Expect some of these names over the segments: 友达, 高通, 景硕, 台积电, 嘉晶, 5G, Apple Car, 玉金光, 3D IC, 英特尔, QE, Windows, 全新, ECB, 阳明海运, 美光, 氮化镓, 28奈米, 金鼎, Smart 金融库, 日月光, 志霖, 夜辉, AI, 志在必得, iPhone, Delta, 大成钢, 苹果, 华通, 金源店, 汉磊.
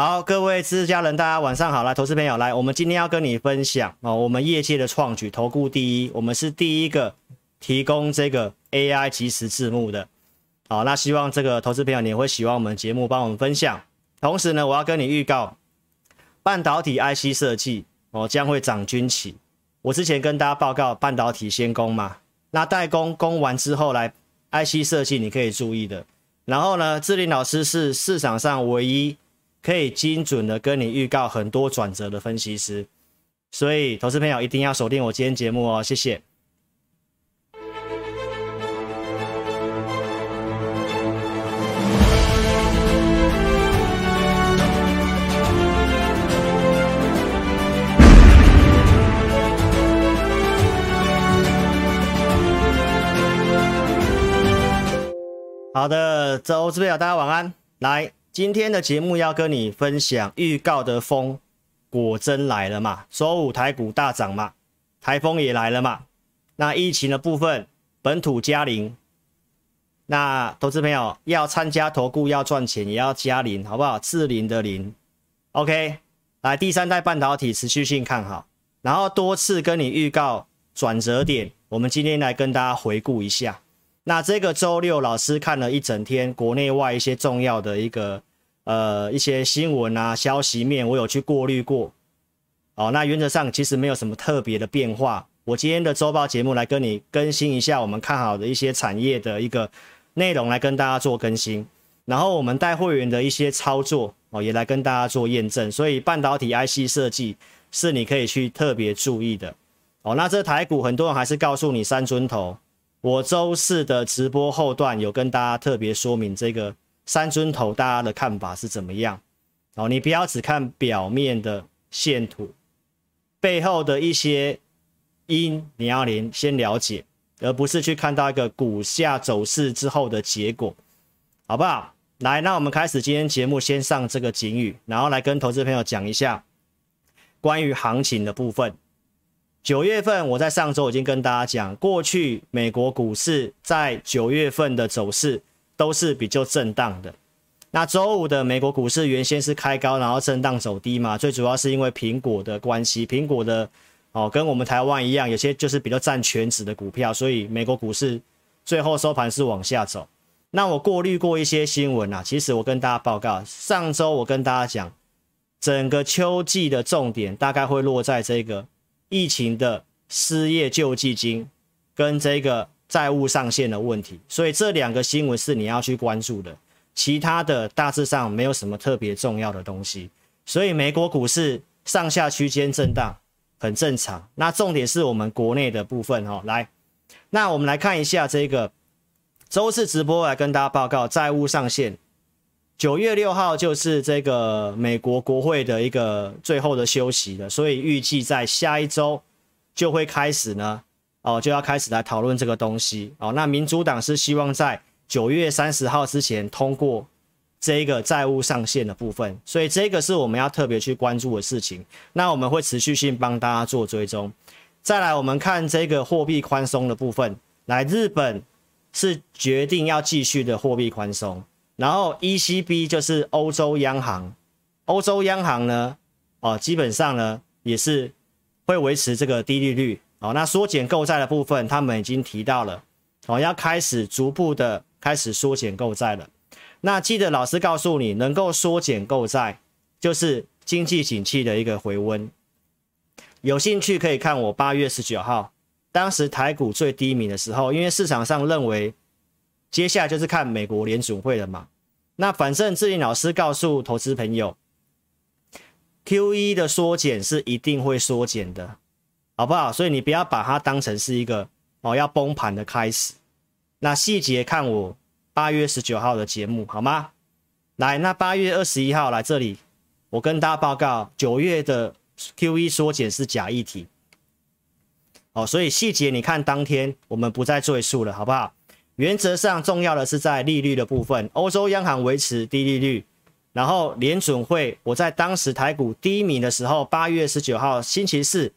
好，各位知识家人，大家晚上好！来，投资朋友，来，我们今天要跟你分享哦，我们业界的创举，投顾第一，我们是第一个提供这个 AI 即时字幕的。好，那希望这个投资朋友你会喜欢我们节目，帮我们分享。同时呢，我要跟你预告，半导体 IC 设计哦将会涨军旗。我之前跟大家报告，半导体先攻嘛，那代工攻完之后来 IC 设计，你可以注意的。然后呢，志霖老师是市场上唯一可以精准的跟你预告很多转折的分析师，所以投资朋友一定要锁定我今天节目哦，谢谢。好的，投资朋友大家晚安，来。今天的节目要跟你分享预告的风果真来了嘛，周五台股大涨嘛，台风也来了嘛，那疫情的部分本土加零，那投资朋友要参加投顾要赚钱也要加零，好不好？自零的零 OK， 来，第三代半导体持续性看好，然后多次跟你预告转折点，我们今天来跟大家回顾一下。那这个周六老师看了一整天国内外一些重要的一个一些新闻啊消息面，我有去过滤过。哦，那原则上其实没有什么特别的变化。我今天的周报节目来跟你更新一下我们看好的一些产业的一个内容，来跟大家做更新。然后我们带会员的一些操作哦，也来跟大家做验证。所以半导体 IC 设计是你可以去特别注意的。哦，那这台股很多人还是告诉你三尊头。我周四的直播后段有跟大家特别说明这个三尊头大家的看法是怎么样哦，你不要只看表面的线图，背后的一些因你要先了解，而不是去看到一个股价走势之后的结果，好不好？来，那我们开始今天节目，先上这个警语，然后来跟投资朋友讲一下关于行情的部分。9月份我在上周已经跟大家讲，过去美国股市在9月份的走势都是比较震荡的。那周五的美国股市原先是开高，然后震荡走低嘛，最主要是因为苹果的关系，苹果的跟我们台湾一样，有些就是比较占全指的股票，所以美国股市最后收盘是往下走。那我过滤过一些新闻啊，其实我跟大家报告，上周我跟大家讲，整个秋季的重点大概会落在这个疫情的失业救济金跟这个债务上限的问题，所以这两个新闻是你要去关注的，其他的大致上没有什么特别重要的东西，所以美国股市上下区间震荡很正常。那重点是我们国内的部分哦，来，那我们来看一下这个周四直播来跟大家报告债务上限。9月6号就是这个美国国会的一个最后的休息了，所以预计在下一周就会开始呢，就要开始来讨论这个东西。那民主党是希望在9月30号之前通过这个债务上限的部分，所以这个是我们要特别去关注的事情。那我们会持续性帮大家做追踪。再来，我们看这个货币宽松的部分，来，日本是决定要继续的货币宽松。然后 ECB 就是欧洲央行，欧洲央行呢，基本上呢也是会维持这个低利率。那缩减购债的部分，他们已经提到了，要开始逐步的开始缩减购债了。那记得老师告诉你，能够缩减购债，就是经济景气的一个回温。有兴趣可以看我8月19号，当时台股最低迷的时候，因为市场上认为接下来就是看美国联准会了嘛，那反正志霖老师告诉投资朋友 ，QE 的缩减是一定会缩减的，好不好？所以你不要把它当成是一个要崩盘的开始。那细节看我8月19号的节目，好吗？来，那8月21号来这里，我跟大家报告9月的 QE 缩减是假议题，所以细节你看当天我们不再赘述了，好不好？原则上重要的是在利率的部分，欧洲央行维持低利率，然后联准会，我在当时台股低迷的时候8月19号星期四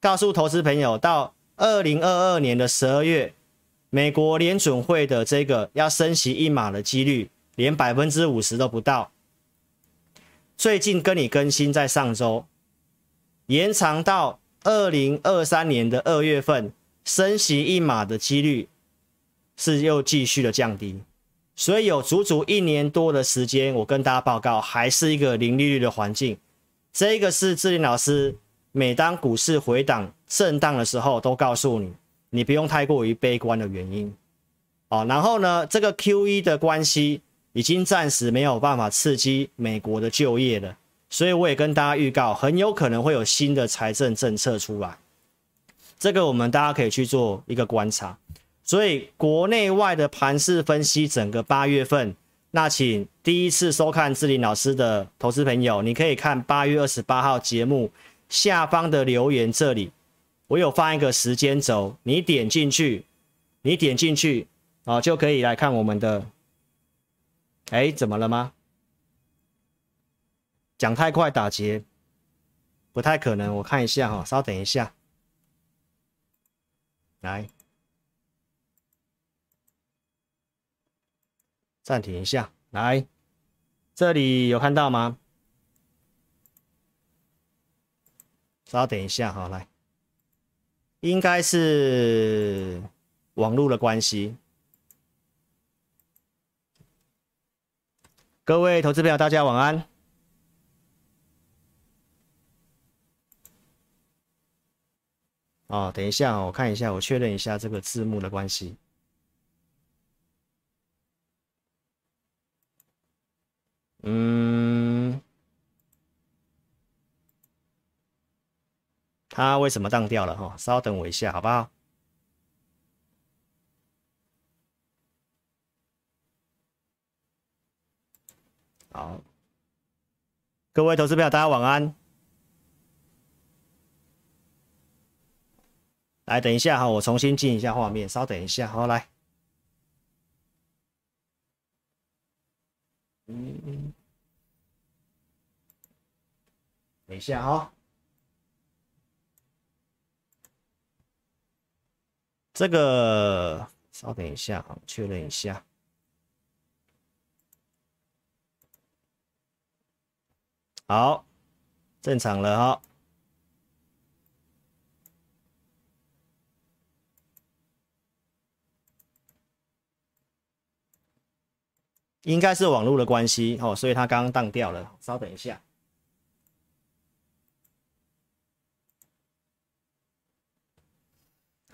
告诉投资朋友，到2022年的12月美国联准会的这个要升息一码的几率连 50% 都不到，最近跟你更新，在上周延长到2023年的2月份，升息一码的几率是又继续的降低，所以有足足1年多的时间，我跟大家报告还是一个零利率的环境。这个是志霖老师每当股市回档震荡的时候都告诉你，你不用太过于悲观的原因。好，然后呢，这个 QE 的关系已经暂时没有办法刺激美国的就业了，所以我也跟大家预告，很有可能会有新的财政政策出来，这个我们大家可以去做一个观察。所以国内外的盘势分析整个8月份，那请第一次收看志霖老师的投资朋友，你可以看8月28号节目下方的留言，这里我有放一个时间轴，你点进去就可以来看我们的。哎，怎么了吗？讲太快打结不太可能，我看一下稍等一下，来暂停一下，来，这里有看到吗？稍等一下，好，来，应该是网络的关系。各位投资朋友，大家晚安。哦，等一下，我看一下，我确认一下这个字幕的关系。他为什么当掉了哈？稍等我一下，好不好？好，各位投资朋友，大家晚安。来，等一下哈，我重新进一下画面，稍等一下，好来。等一下哈，这个稍等一下，确认一下。好，正常了哈。应该是网络的关系哦，所以他刚刚当掉了，稍等一下。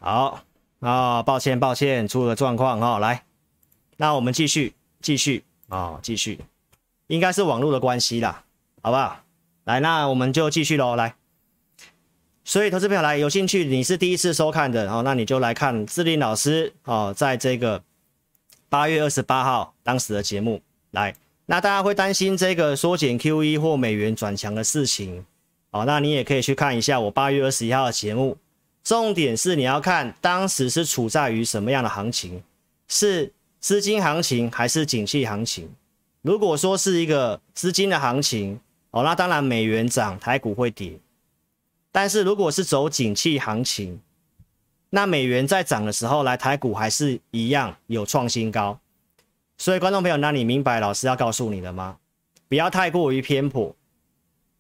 好啊、抱歉出了状况哈、来，那我们继续继续，应该是网络的关系啦，好不好？来，那我们就继续咯，来。所以投资朋友，来，有兴趣你是第一次收看的、那你就来看志霖老师在这个8月28号当时的节目。来，那大家会担心这个缩减 QE 或美元转强的事情、那你也可以去看一下我8月21号的节目，重点是你要看当时是处在于什么样的行情，是资金行情还是景气行情。如果说是一个资金的行情、那当然美元涨台股会跌，但是如果是走景气行情，那美元在涨的时候来，台股还是一样有创新高。所以观众朋友，那你明白老师要告诉你的吗？不要太过于偏颇，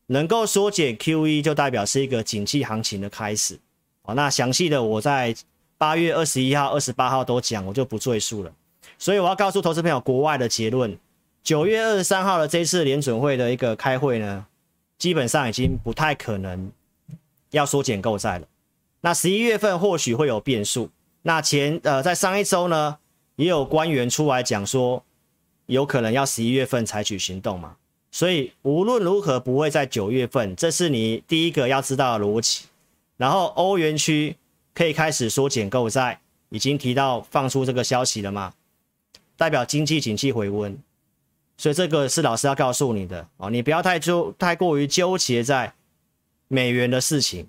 能够缩减 QE 就代表是一个景气行情的开始。那详细的我在8月21号28号都讲，我就不赘述了。所以我要告诉投资朋友国外的结论，9月23号的这次联准会的一个开会呢，基本上已经不太可能要缩减购债了。那11月份或许会有变数，那在上一周呢，也有官员出来讲说有可能要11月份采取行动嘛，所以无论如何不会在9月份，这是你第一个要知道的逻辑。然后欧元区可以开始缩减购债，已经提到放出这个消息了嘛，代表经济景气回温，所以这个是老师要告诉你的、你不要太过于纠结在美元的事情，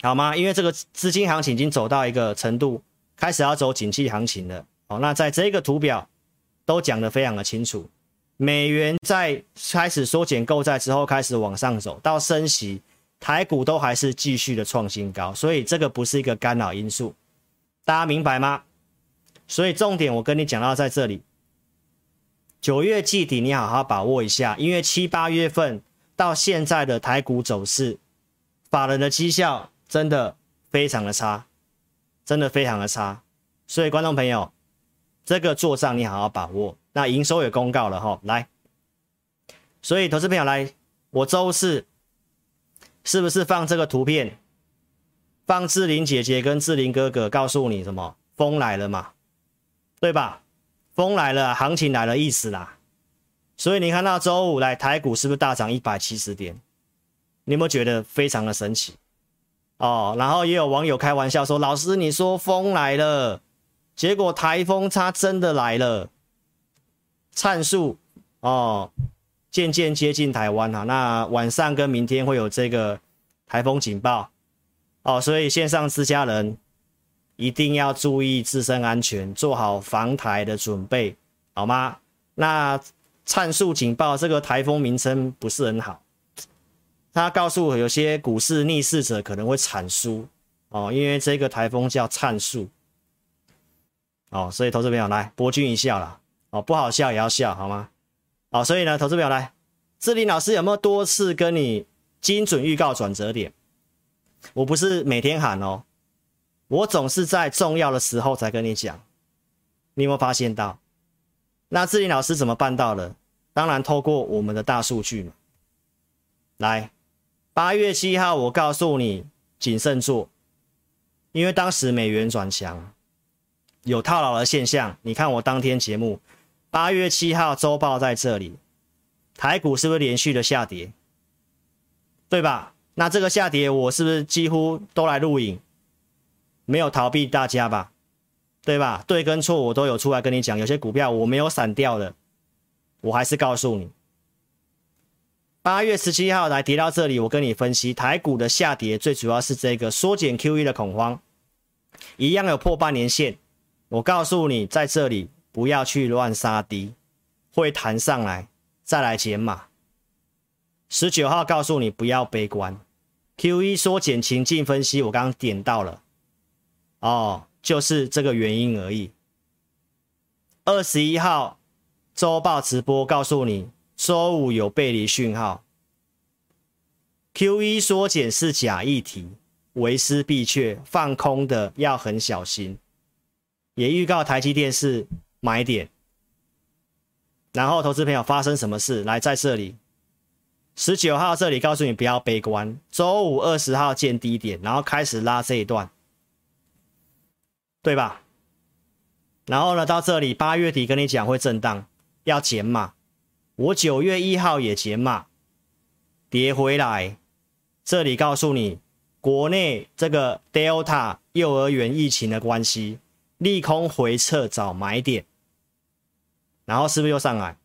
好吗？因为这个资金行情已经走到一个程度，开始要走景气行情了、那在这个图表都讲得非常的清楚，美元在开始缩减购债之后开始往上走到升息，台股都还是继续的创新高，所以这个不是一个干扰因素，大家明白吗？所以重点我跟你讲到在这里， 9月季底你好好把握一下，因为7、8月份到现在的台股走势，法人的绩效真的非常的差，真的非常的差。所以观众朋友，这个做账你好好把握。那营收也公告了齁，来，所以投资朋友来，我周四是不是放这个图片，放志玲姐姐跟志玲哥哥，告诉你什么？风来了嘛，对吧？风来了，行情来了意思啦。所以你看到周五来，台股是不是大涨170点？你有没有觉得非常的神奇？哦，然后也有网友开玩笑说，老师你说风来了，结果台风它真的来了，灿数哦，渐渐接近台湾啊。那晚上跟明天会有这个台风警报哦，所以线上自家人一定要注意自身安全，做好防台的准备，好吗？那灿数警报这个台风名称不是很好，他告诉我有些股市逆势者可能会惨输哦，因为这个台风叫灿数哦，所以投资朋友来博君一笑啦。哦，不好笑也要笑，好吗？好，所以呢，投资朋友来，志玲老师有没有多次跟你精准预告转折点？我不是每天喊哦，我总是在重要的时候才跟你讲。你有没有发现到？那志玲老师怎么办到的？当然透过我们的大数据嘛。来，8月7号我告诉你谨慎做，因为当时美元转强，有套牢的现象。你看我当天节目8月7号周报在这里，台股是不是连续的下跌，对吧？那这个下跌我是不是几乎都来录影，没有逃避大家吧，对吧？对跟错我都有出来跟你讲，有些股票我没有闪掉的，我还是告诉你。8月17号来跌到这里，我跟你分析台股的下跌最主要是这个缩减 QE 的恐慌，一样有破半年线。我告诉你在这里不要去乱杀低，会弹上来再来减码。19号告诉你不要悲观， QE 缩减情境分析我刚刚点到了哦，就是这个原因而已。21号周报直播告诉你周五有背离讯号， QE 缩减是假议题，为师必却，放空的要很小心，也预告台积电是买点。然后投资朋友发生什么事？来，在这里19号这里告诉你不要悲观，周五20号见低点，然后开始拉这一段，对吧？然后呢到这里8月底跟你讲会震荡要减码，我9月1号也减码跌回来，这里告诉你国内这个 Delta 幼儿园疫情的关系，利空回撤找买点，然后是不是又上来？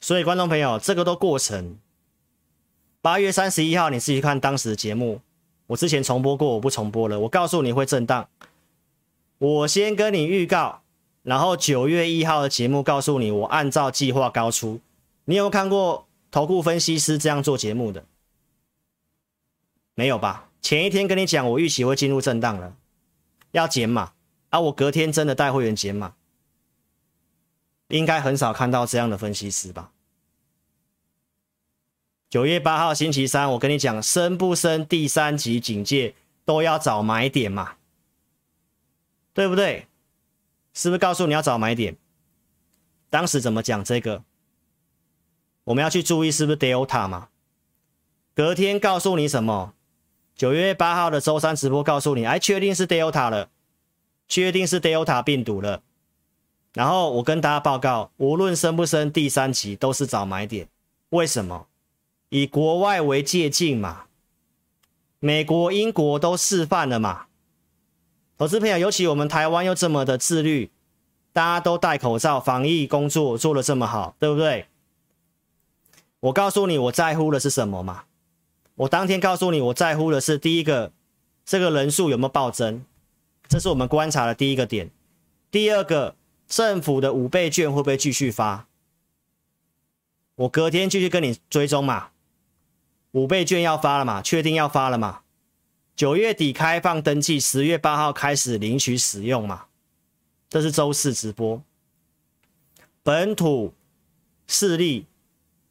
所以观众朋友，这个都过程。8月31号你自己看当时的节目，我之前重播过，我不重播了。我告诉你会震荡，我先跟你预告，然后9月1号的节目告诉你我按照计划高出。你有没有看过投顾分析师这样做节目的？没有吧？前一天跟你讲我预期会进入震荡了，要减码啊！我隔天真的带会员减码，应该很少看到这样的分析师吧。9月8号星期三，我跟你讲，升不升第三级警戒都要找买点嘛，对不对？是不是告诉你要找买点？当时怎么讲这个？我们要去注意是不是 Delta 嘛？隔天告诉你什么？9月8号的周三直播告诉你，哎，确定是 Delta 了，确定是 Delta 病毒了。然后我跟大家报告，无论升不升第三级都是找买点。为什么？以国外为借鉴嘛，美国、英国都示范了嘛。投资朋友，尤其我们台湾又这么的自律，大家都戴口罩，防疫工作做得这么好，对不对？我告诉你我在乎的是什么嘛。我当天告诉你我在乎的是，第一个，这个人数有没有暴增，这是我们观察的第一个点。第二个，政府的5倍券会不会继续发，我隔天继续跟你追踪嘛。5倍券要发了嘛，确定要发了嘛。9月底开放登记，10月8号开始领取使用嘛，这是周四直播。本土4例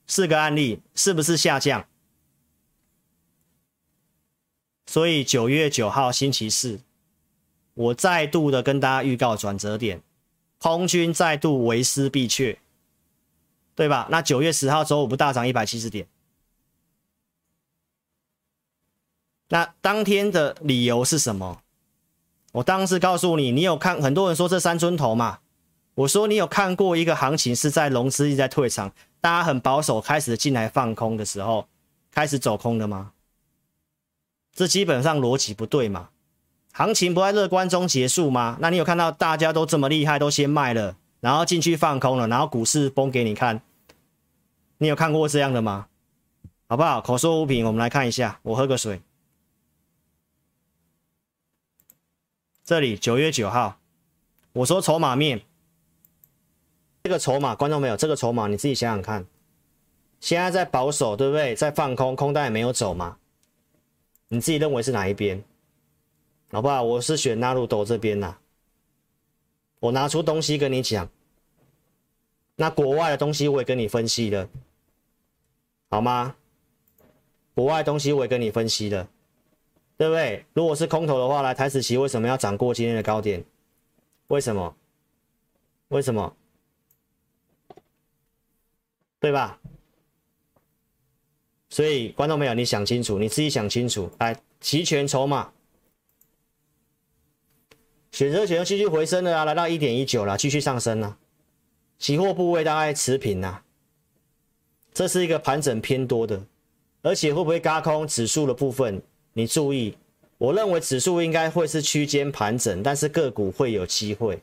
，4个案例，是不是下降？所以9月9号星期四，我再度的跟大家预告转折点，空军再度为师必却，对吧？那9月10号周五不大涨170点？那当天的理由是什么？我当时告诉你，你有看，很多人说这三尊头嘛。我说你有看过一个行情是在融资一直在退场，大家很保守开始进来放空的时候开始走空的吗？这基本上逻辑不对嘛，行情不在乐观中结束吗？那你有看到大家都这么厉害，都先卖了，然后进去放空了，然后股市崩给你看，你有看过这样的吗？好不好？口说无凭，我们来看一下，我喝个水。这里9月9号我说筹码面，这个筹码，观众朋友，这个筹码你自己想想看，现在在保守，对不对？在放空，空单也没有走嘛，你自己认为是哪一边？好不好？我是选纳入斗这边啦。我拿出东西跟你讲，那国外的东西我也跟你分析了，好吗？国外的东西我也跟你分析了，对不对？如果是空头的话，来台指期为什么要涨过今天的高点？为什么？为什么？对吧？所以观众朋友，你想清楚，你自己想清楚。来，期权筹码，选择权又继续回升了啊，来到 1.19 了，继续上升了。期货部位大概持平啦，这是一个盘整偏多的，而且会不会轧空指数的部分？你注意，我认为指数应该会是区间盘整，但是个股会有机会。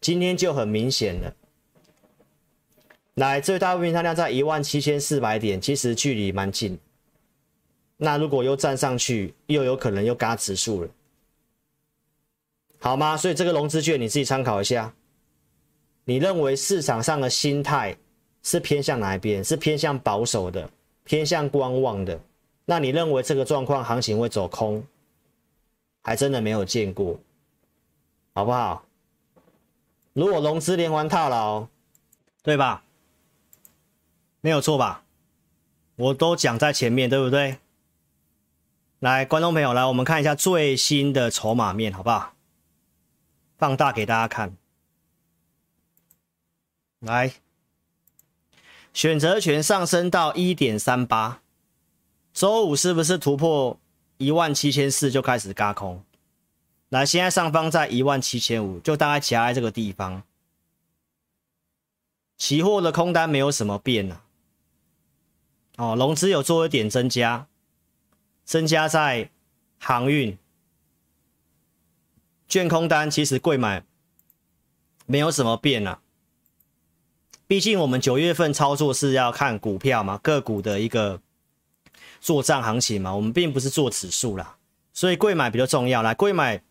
今天就很明显了。来，最大平仓量在17400点，其实距离蛮近。那如果又站上去，又有可能又嘎指数了，好吗？所以这个融资券你自己参考一下。你认为市场上的心态是偏向哪一边？是偏向保守的，偏向观望的？那你认为这个状况行情会走空？还真的没有见过，好不好？如果融资连环套牢，对吧？没有错吧？我都讲在前面，对不对？来，观众朋友，来我们看一下最新的筹码面，好不好？放大给大家看。来，选择权上升到 1.38， 周五是不是突破17400就开始軋空？来，现在上方在17500，就大概夹在这个地方。期货的空单没有什么变啊。哦，融资有做一点增加，增加在航运券空单，其实贵买没有什么变啊。毕竟我们9月份操作是要看股票嘛，个股的一个作战行情嘛，我们并不是做指数啦，所以贵买比较重要。来，贵买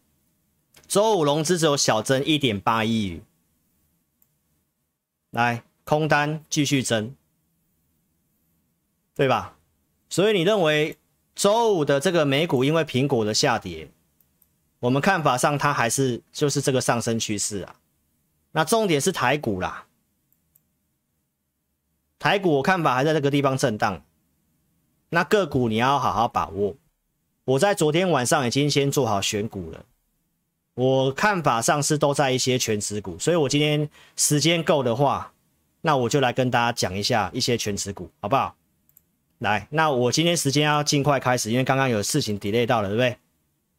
周五融资只有小增 1.81 亿，来，空单继续增，对吧？所以你认为周五的这个美股因为苹果的下跌，我们看法上它还是就是这个上升趋势啊。那重点是台股啦，台股我看法还在这个地方震荡，那个股你要好好把握。我在昨天晚上已经先做好选股了，我看法上是都在一些全指股，所以我今天时间够的话，那我就来跟大家讲一下一些全指股，好不好？来，那我今天时间要尽快开始，因为刚刚有事情 delay 到了，对不对？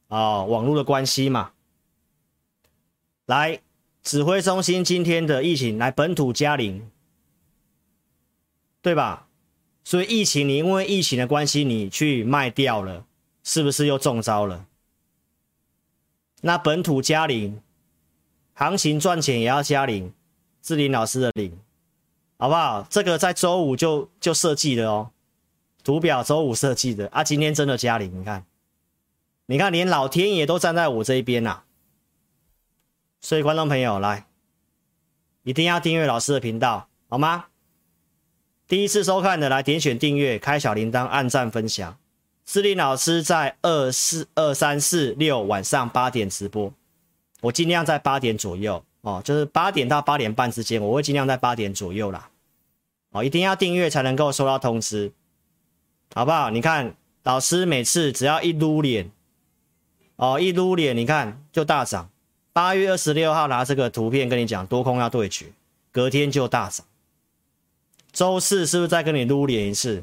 哦，网络的关系嘛。来，指挥中心今天的疫情，来，本土加0，对吧？所以疫情，你因为疫情的关系，你去卖掉了，是不是又中招了？那本土加0，行情赚钱也要加0，志玲老师的0，好不好？这个在周五就设计了哦，图表周五设计的啊，今天真的加0，你看，你看，连老天爷都站在我这一边呐、啊。所以观众朋友，来，一定要订阅老师的频道，好吗？第一次收看的来点选订阅，开小铃铛，按赞分享。志玲老师在2、3、4、6晚上8点直播，我尽量在8点左右，哦，就是8点到8点半之间，我会尽量在8点左右啦。哦，一定要订阅才能够收到通知，好不好？你看老师每次只要一撸脸，哦，一撸脸，你看就大涨。8月26号拿这个图片跟你讲多空要对决，隔天就大涨。周四是不是再跟你撸脸一次？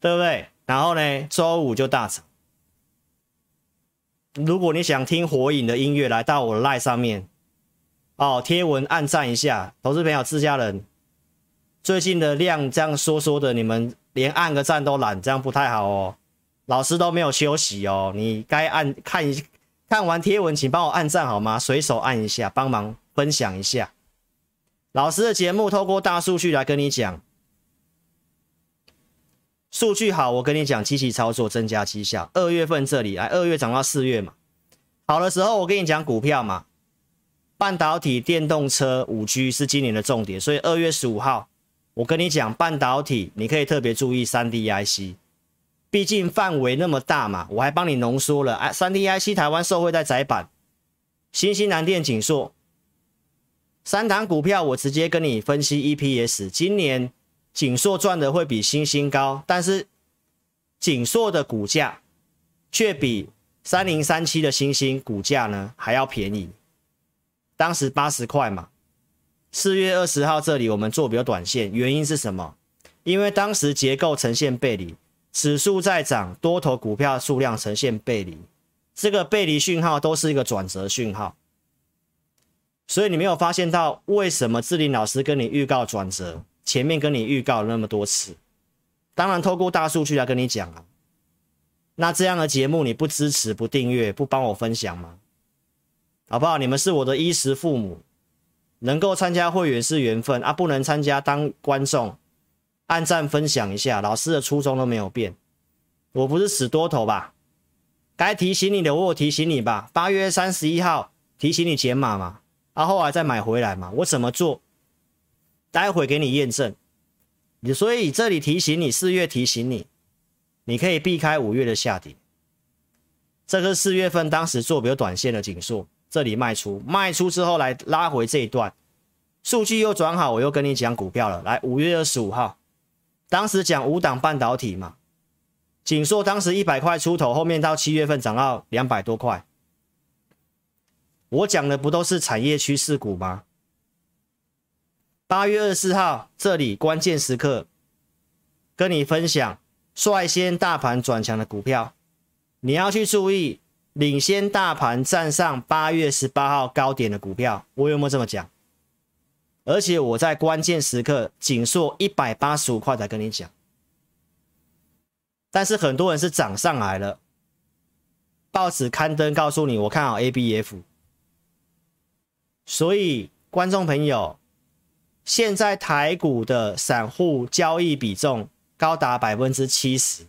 对不对？然后呢，周五就大涨。如果你想听火影的音乐，来到我的 LINE 上面哦，贴文按赞一下，投资朋友、自家人，最近的量这样缩的，你们连按个赞都懒，这样不太好哦。老师都没有休息哦，你该按看完贴文，请帮我按赞好吗？随手按一下，帮忙分享一下。老师的节目透过大数据来跟你讲，数据好，我跟你讲，积极操作，增加绩效。2月份这里，哎，2月涨到4月嘛，好的时候我跟你讲股票嘛，半导体、电动车、5G 是今年的重点，所以2月15号我跟你讲半导体，你可以特别注意 3D IC， 毕竟范围那么大嘛，我还帮你浓缩了，哎 3D IC 台湾受惠在窄板，新兴南电、景硕三档股票，我直接跟你分析 EPS， 今年景硕赚的会比星星高，但是景硕的股价却比3037的星星股价呢还要便宜，当时80块嘛。4月20号这里我们做比较短线，原因是什么？因为当时结构呈现背离，指数在涨，多头股票数量呈现背离，这个背离讯号都是一个转折讯号，所以你没有发现到为什么志霖老师跟你预告转折，前面跟你预告了那么多次，当然透过大数据来跟你讲啊。那这样的节目你不支持、不订阅、不帮我分享吗？好不好？你们是我的衣食父母，能够参加会员是缘分啊，不能参加当观众，按赞分享一下，老师的初衷都没有变。我不是死多头吧？该提醒你的我提醒你吧。8月31号提醒你减码嘛，啊后来再买回来嘛，我怎么做？待会给你验证，所以这里提醒你，4月提醒你，你可以避开5月的下跌。这个4月份当时做比较短线的紧缩，这里卖出，卖出之后来拉回这一段，数据又转好，我又跟你讲股票了。来5月25号，当时讲5档半导体嘛，紧缩当时100块出头，后面到7月份涨到200多块。我讲的不都是产业趋势股吗？8月24号这里关键时刻跟你分享率先大盘转强的股票，你要去注意领先大盘站上8月18号高点的股票，我有没有这么讲？而且我在关键时刻紧缩185块才跟你讲，但是很多人是涨上来了，报纸刊登告诉你我看好 ABF， 所以观众朋友，现在台股的散户交易比重高达 70%，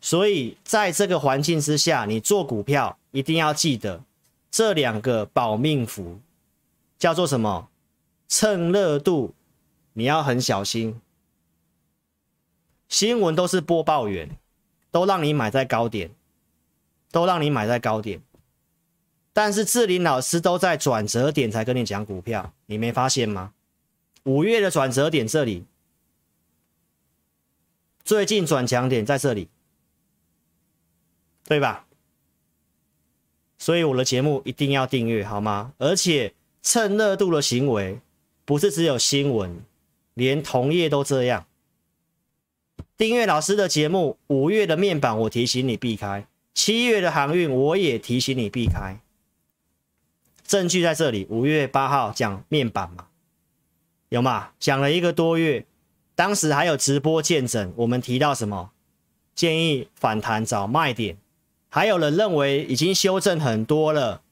所以在这个环境之下，你做股票一定要记得这两个保命符，叫做什么？趁热度，你要很小心。新闻都是播报员，都让你买在高点，都让你买在高点。但是志霖老师都在转折点才跟你讲股票，你没发现吗？5月的转折点这里，最近转强点在这里，对吧？所以我的节目一定要订阅好吗？而且趁热度的行为不是只有新闻，连同业都这样。订阅老师的节目，5月的面板我提醒你避开，7月的航运我也提醒你避开，证据在这里。5月8号讲面板嘛，有嘛？讲了一个多月，当时还有直播见证，我们提到什么？建议反弹找卖点，还有人认为已经修正很多了，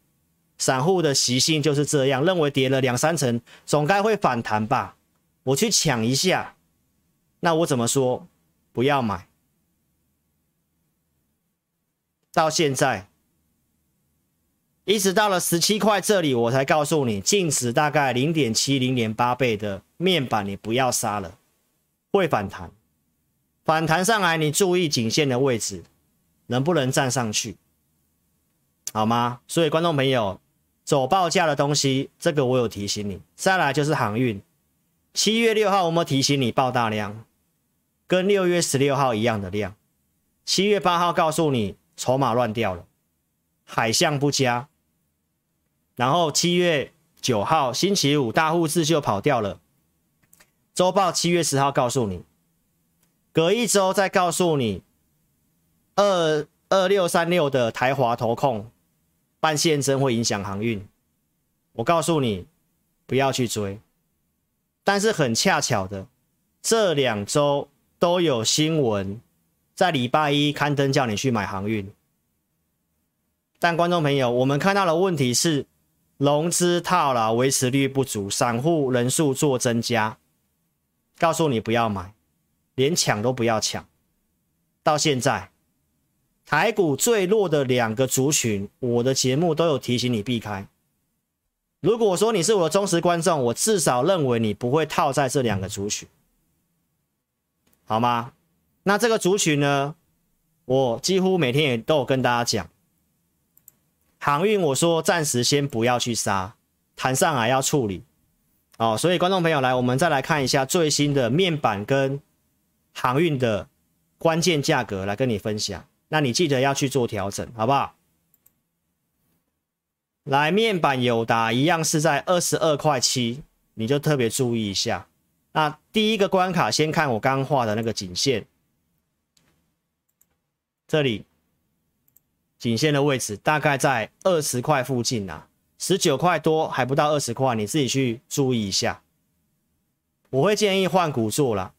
散户的习性就是这样，认为跌了2-3成总该会反弹吧，我去抢一下。那我怎么说？不要买。到现在一直到了17块这里，我才告诉你净值大概 0.7-0.8 倍的面板你不要杀了，会反弹，反弹上来你注意颈线的位置能不能站上去，好吗？所以观众朋友，走报价的东西，这个我有提醒你。再来就是航运， 7月6号我们提醒你爆大量，跟6月16号一样的量。7月8号告诉你筹码乱掉了，海象不佳。然后7月9号星期五大户自救跑掉了，周报7月10号告诉你，隔一周再告诉你2636的台华投控半现增会影响航运，我告诉你不要去追。但是很恰巧的，这两周都有新闻在礼拜一刊登叫你去买航运，但观众朋友，我们看到的问题是融资套牢维持率不足，散户人数做增加，告诉你不要买，连抢都不要抢。到现在台股最弱的两个族群，我的节目都有提醒你避开。如果说你是我的忠实观众，我至少认为你不会套在这两个族群，好吗？那这个族群呢，我几乎每天也都有跟大家讲，航运我说暂时先不要去杀，谈上来要处理哦。所以观众朋友，来，我们再来看一下最新的面板跟航运的关键价格来跟你分享，那你记得要去做调整，好不好？来，面板友达一样是在22块7，你就特别注意一下。那第一个关卡，先看我刚画的那个颈线，这里颈线的位置大概在20块附近啊，19块多还不到20块，你自己去注意一下。我会建议换股做啦，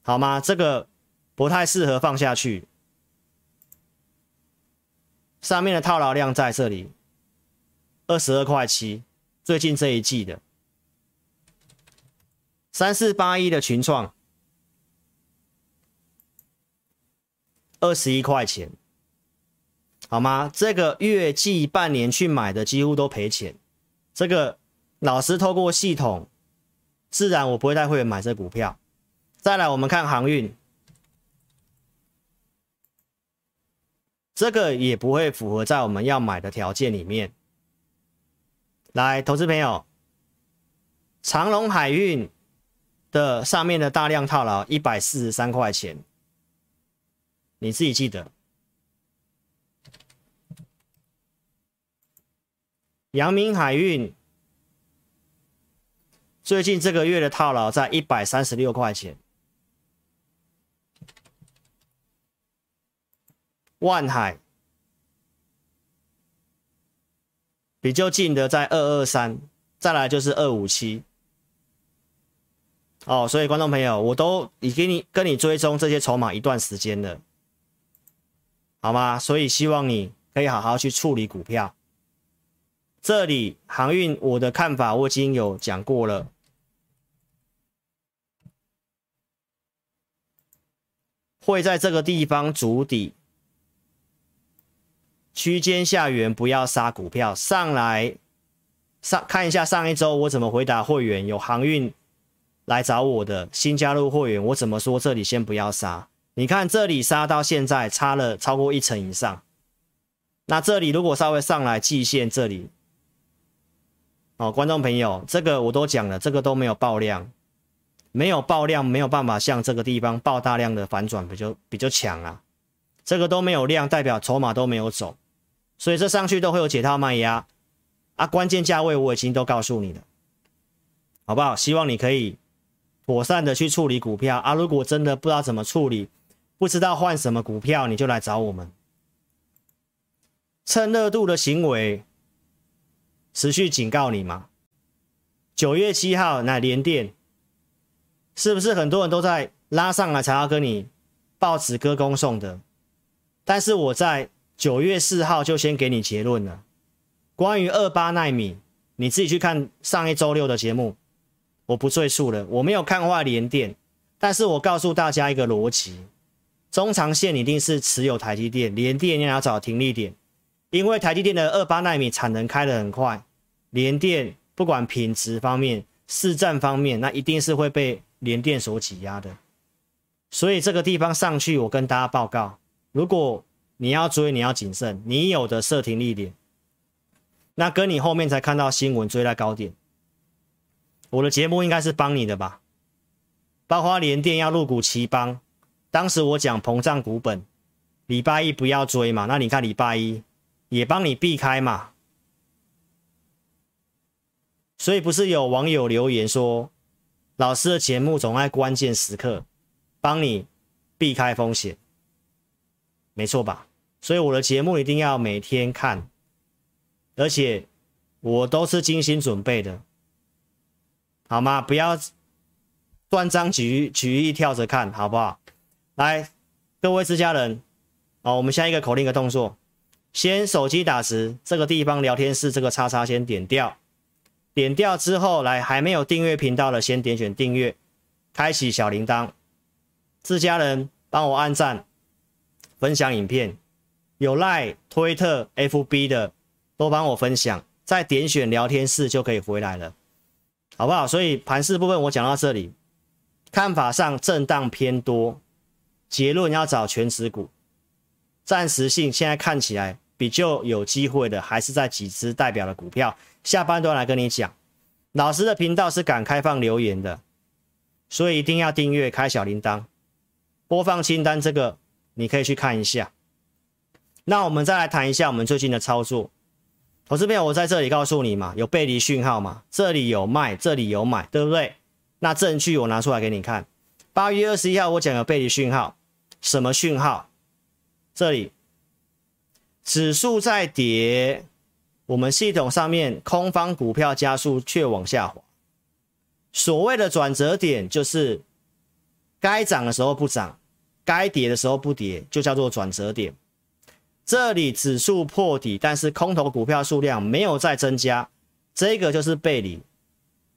好吗？这个不太适合放下去。上面的套牢量在这里22块7，最近这一季的3481的群创21块钱，好吗？这个月季半年去买的几乎都赔钱，这个老师透过系统，自然我不会带会员买这股票。再来我们看航运，这个也不会符合在我们要买的条件里面。来，投资朋友，长荣海运的上面的大量套牢143块钱，你自己记得。阳明海运最近这个月的套牢在136块钱。万海比较近的在223，再来就是257哦。所以观众朋友，我都已经跟你追踪这些筹码一段时间了，好吗？所以希望你可以好好去处理股票。这里航运我的看法我已经有讲过了，会在这个地方筑底区间下缘，不要杀股票。上来看一下上一周我怎么回答会员，有航运来找我的新加入会员，我怎么说这里先不要杀。你看这里杀到现在差了超过1成以上，那这里如果稍微上来季线这里哦，观众朋友，这个我都讲了，这个都没有爆量，没有爆量没有办法像这个地方爆大量的反转比较强啊，这个都没有量，代表筹码都没有走，所以这上去都会有解套卖压啊，关键价位我已经都告诉你了，好不好？希望你可以妥善的去处理股票啊。如果真的不知道怎么处理，不知道换什么股票，你就来找我们。趁热度的行为持续警告你嘛。9月7号那联电，是不是很多人都在拉上来才要跟你报纸歌功颂德？但是我在9月4号就先给你结论了。关于28奈米，你自己去看上一周六的节目，我不赘述了。我没有看坏联电，但是我告诉大家一个逻辑，中长线一定是持有台积电，联电你要找停利点，因为台积电的28奈米产能开得很快，联电不管品质方面、市占方面，那一定是会被联电所挤压的。所以这个地方上去，我跟大家报告。如果你要追，你要谨慎，你有的设停利点。那跟你后面才看到新闻追在高点，我的节目应该是帮你的吧？包括联电要入股奇邦，当时我讲膨胀股本，礼拜一不要追嘛，那你看礼拜一也帮你避开嘛。所以不是有网友留言说，老师的节目总在关键时刻帮你避开风险，没错吧？所以我的节目一定要每天看，而且我都是精心准备的，好吗？不要断章取义跳着看，好不好？来，各位自家人，好，我们下一个口令的动作，先手机打直这个地方聊天室这个叉叉先点掉。点掉之后，来还没有订阅频道的，先点选订阅，开启小铃铛。自家人帮我按赞、分享影片，有 LINE、推特、FB 的都帮我分享，再点选聊天室就可以回来了，好不好？所以盘势部分我讲到这里，看法上震荡偏多，结论要找全指股，暂时性现在看起来比较有机会的，还是在几只代表的股票。下半段来跟你讲，老师的频道是敢开放留言的，所以一定要订阅开小铃铛，播放清单这个你可以去看一下。那我们再来谈一下我们最近的操作，投资朋友，我在这里告诉你嘛，有背离讯号嘛，这里有卖，这里有买，对不对？那证据我拿出来给你看，8月21号我讲有背离讯号，什么讯号？这里指数在跌，我们系统上面空方股票加速却往下滑，所谓的转折点就是该涨的时候不涨，该跌的时候不跌，就叫做转折点。这里指数破底，但是空头股票数量没有再增加，这个就是背离。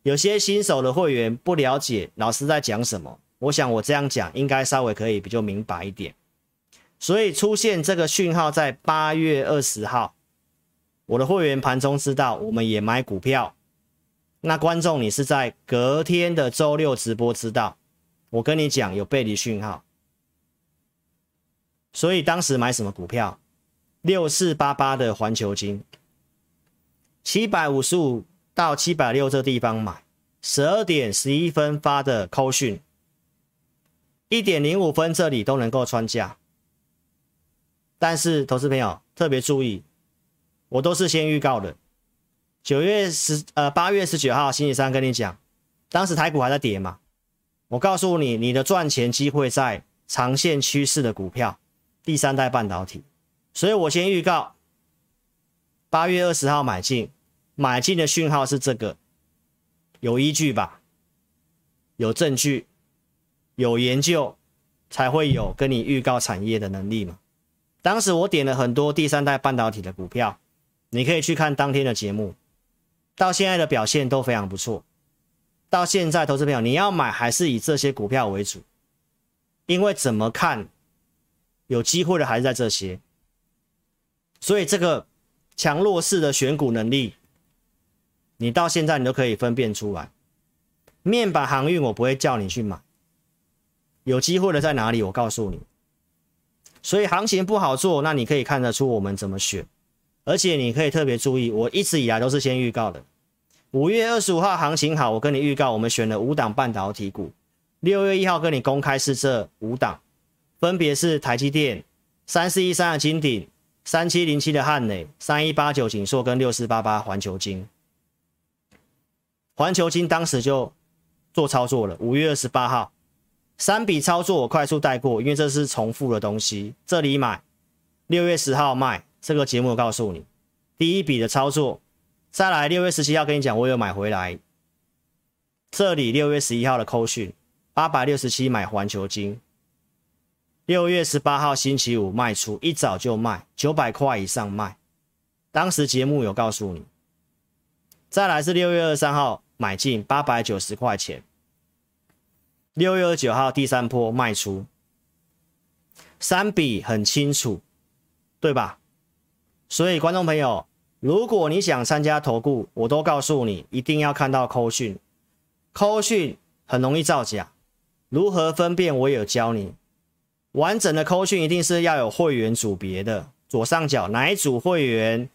有些新手的会员不了解老师在讲什么，我想我这样讲应该稍微可以比较明白一点。所以出现这个讯号在8月20号，我的会员盘中知道，我们也买股票。那观众你是在隔天的周六直播知道，我跟你讲有背离讯号。所以当时买什么股票 ?6488 的环球金 ,755 到760这地方买 ,12 点11分发的扣讯 ,1.05 分这里都能够穿价。但是投资朋友特别注意，我都是先预告的。8月19号星期三跟你讲，当时台股还在跌嘛。我告诉你，你的赚钱机会在长线趋势的股票，第三代半导体。所以我先预告 ,8 月20号买进，买进的讯号是这个。有依据吧？有证据，有研究，才会有跟你预告产业的能力嘛。当时我点了很多第三代半导体的股票，你可以去看当天的节目，到现在的表现都非常不错。到现在投资朋友，你要买还是以这些股票为主，因为怎么看有机会的还是在这些。所以这个强弱势的选股能力，你到现在你都可以分辨出来。面板航运我不会叫你去买，有机会的在哪里我告诉你。所以行情不好做，那你可以看得出我们怎么选，而且你可以特别注意，我一直以来都是先预告的。5月25号行情好，我跟你预告我们选了5档半导体股，6月1号跟你公开是这5档，分别是台积电、3413的金鼎、3707的汉磊、3189景硕跟6488环球金。环球金当时就做操作了 ,5 月28号。三笔操作我快速带过，因为这是重复的东西。这里买 ,6 月10号卖，这个节目我告诉你。第一笔的操作，再来6月17号跟你讲我有买回来。这里6月11号的扣讯 ,867 买环球金。6月18号星期五卖出，一早就卖 ,900 块以上卖。当时节目有告诉你。再来是6月23号买进 ,890 块钱。6月29号第三波卖出，三笔很清楚，对吧？所以观众朋友，如果你想参加投顾，我都告诉你一定要看到扣讯，扣讯很容易造假，如何分辨我也有教你。完整的扣讯一定是要有会员组别的，左上角哪一组会员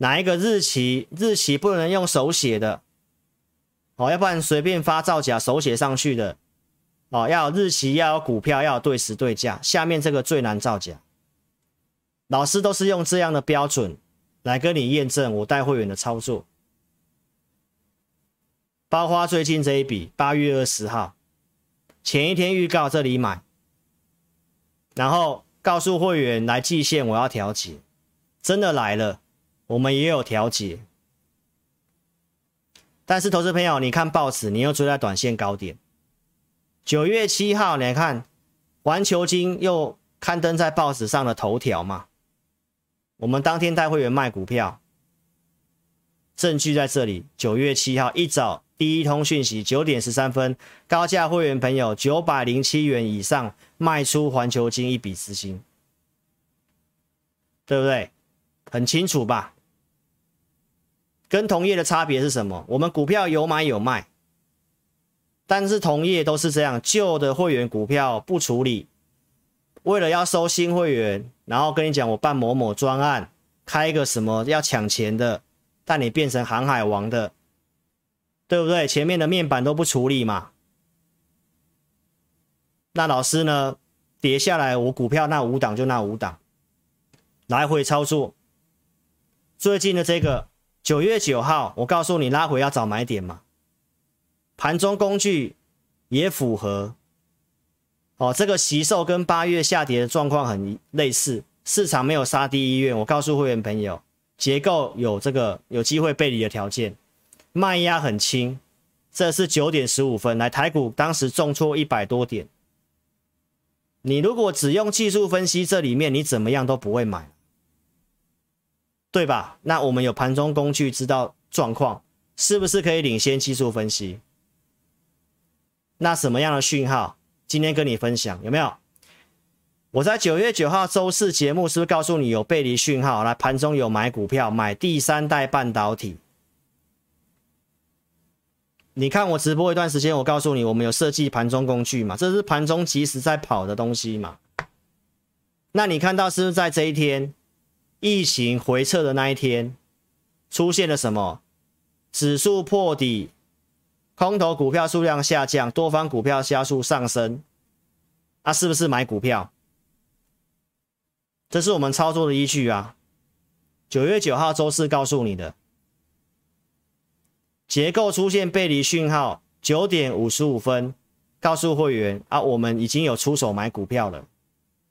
哪一个日期，日期不能用手写的，哦，要不然随便发造假手写上去的，哦，要有日期，要有股票，要有对时对价。下面这个最难造假，老师都是用这样的标准来跟你验证我带会员的操作。包括最近这一笔，8月20号，前一天预告这里买，然后告诉会员来季线我要调节，真的来了。我们也有调节，但是投资朋友，你看报纸，你又追在短线高点。9月7号，你看环球金又刊登在报纸上的头条嘛。我们当天带会员卖股票，证据在这里。9月7号一早第一通讯息9点13分，高价会员朋友907元以上卖出环球金一笔资金，对不对？很清楚吧？跟同业的差别是什么？我们股票有买有卖，但是同业都是这样，旧的会员股票不处理，为了要收新会员，然后跟你讲我办某某专案，开一个什么要抢钱的，但你变成航海王的，对不对？前面的面板都不处理嘛。那老师呢，跌下来我股票那五档就那五档，来回操作。最近的这个9月9号，我告诉你拉回要找买点嘛，盘中工具也符合，哦，这个惜售跟8月下跌的状况很类似，市场没有杀低意愿，我告诉会员朋友，结构有这个有机会背离的条件，卖压很轻，这是9点15分，来台股当时重挫100多点，你如果只用技术分析这里面，你怎么样都不会买。对吧？那我们有盘中工具知道状况，是不是可以领先技术分析？那什么样的讯号？今天跟你分享，有没有？我在9月9号周四节目是不是告诉你有背离讯号？来，盘中有买股票，买第三代半导体。你看我直播一段时间，我告诉你，我们有设计盘中工具嘛，这是盘中即时在跑的东西嘛。那你看到是不是在这一天？疫情回撤的那一天出现了什么？指数破底，空头股票数量下降，多方股票加速上升，啊，是不是买股票？这是我们操作的依据啊。9月9号周四告诉你的，结构出现背离讯号，9点55分告诉会员啊，我们已经有出手买股票了，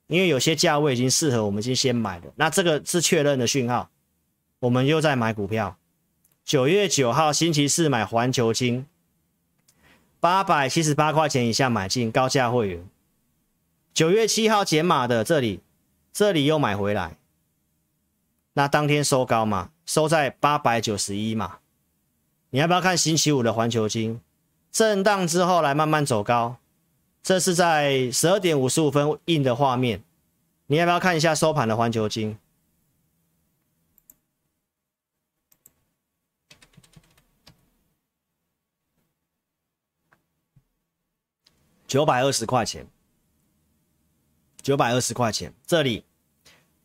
因为有些价位已经适合我们，已经先买了，那这个是确认的讯号，我们又在买股票。9月9号星期四买环球金，878块钱以下买进高价会员。9月7号减码的这里又买回来，那当天收高嘛，收在891嘛。你要不要看星期五的环球金？震荡之后来慢慢走高。这是在12点55分印的画面，你要不要看一下收盘的环球金？920块钱，920块钱，这里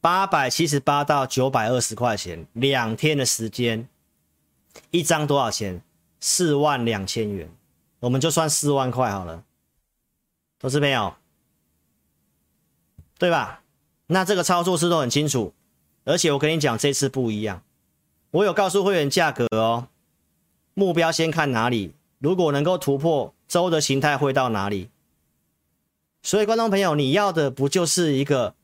878到920块钱，两天的时间，一张多少钱？42000元，我们就算4万块好了。投资朋友，对吧？那这个操作是都很清楚，而且我跟你讲，这次不一样，我有告诉会员价格哦，目标先看哪里，如果能够突破周的形态会到哪里。所以观众朋友，你要的不就是一个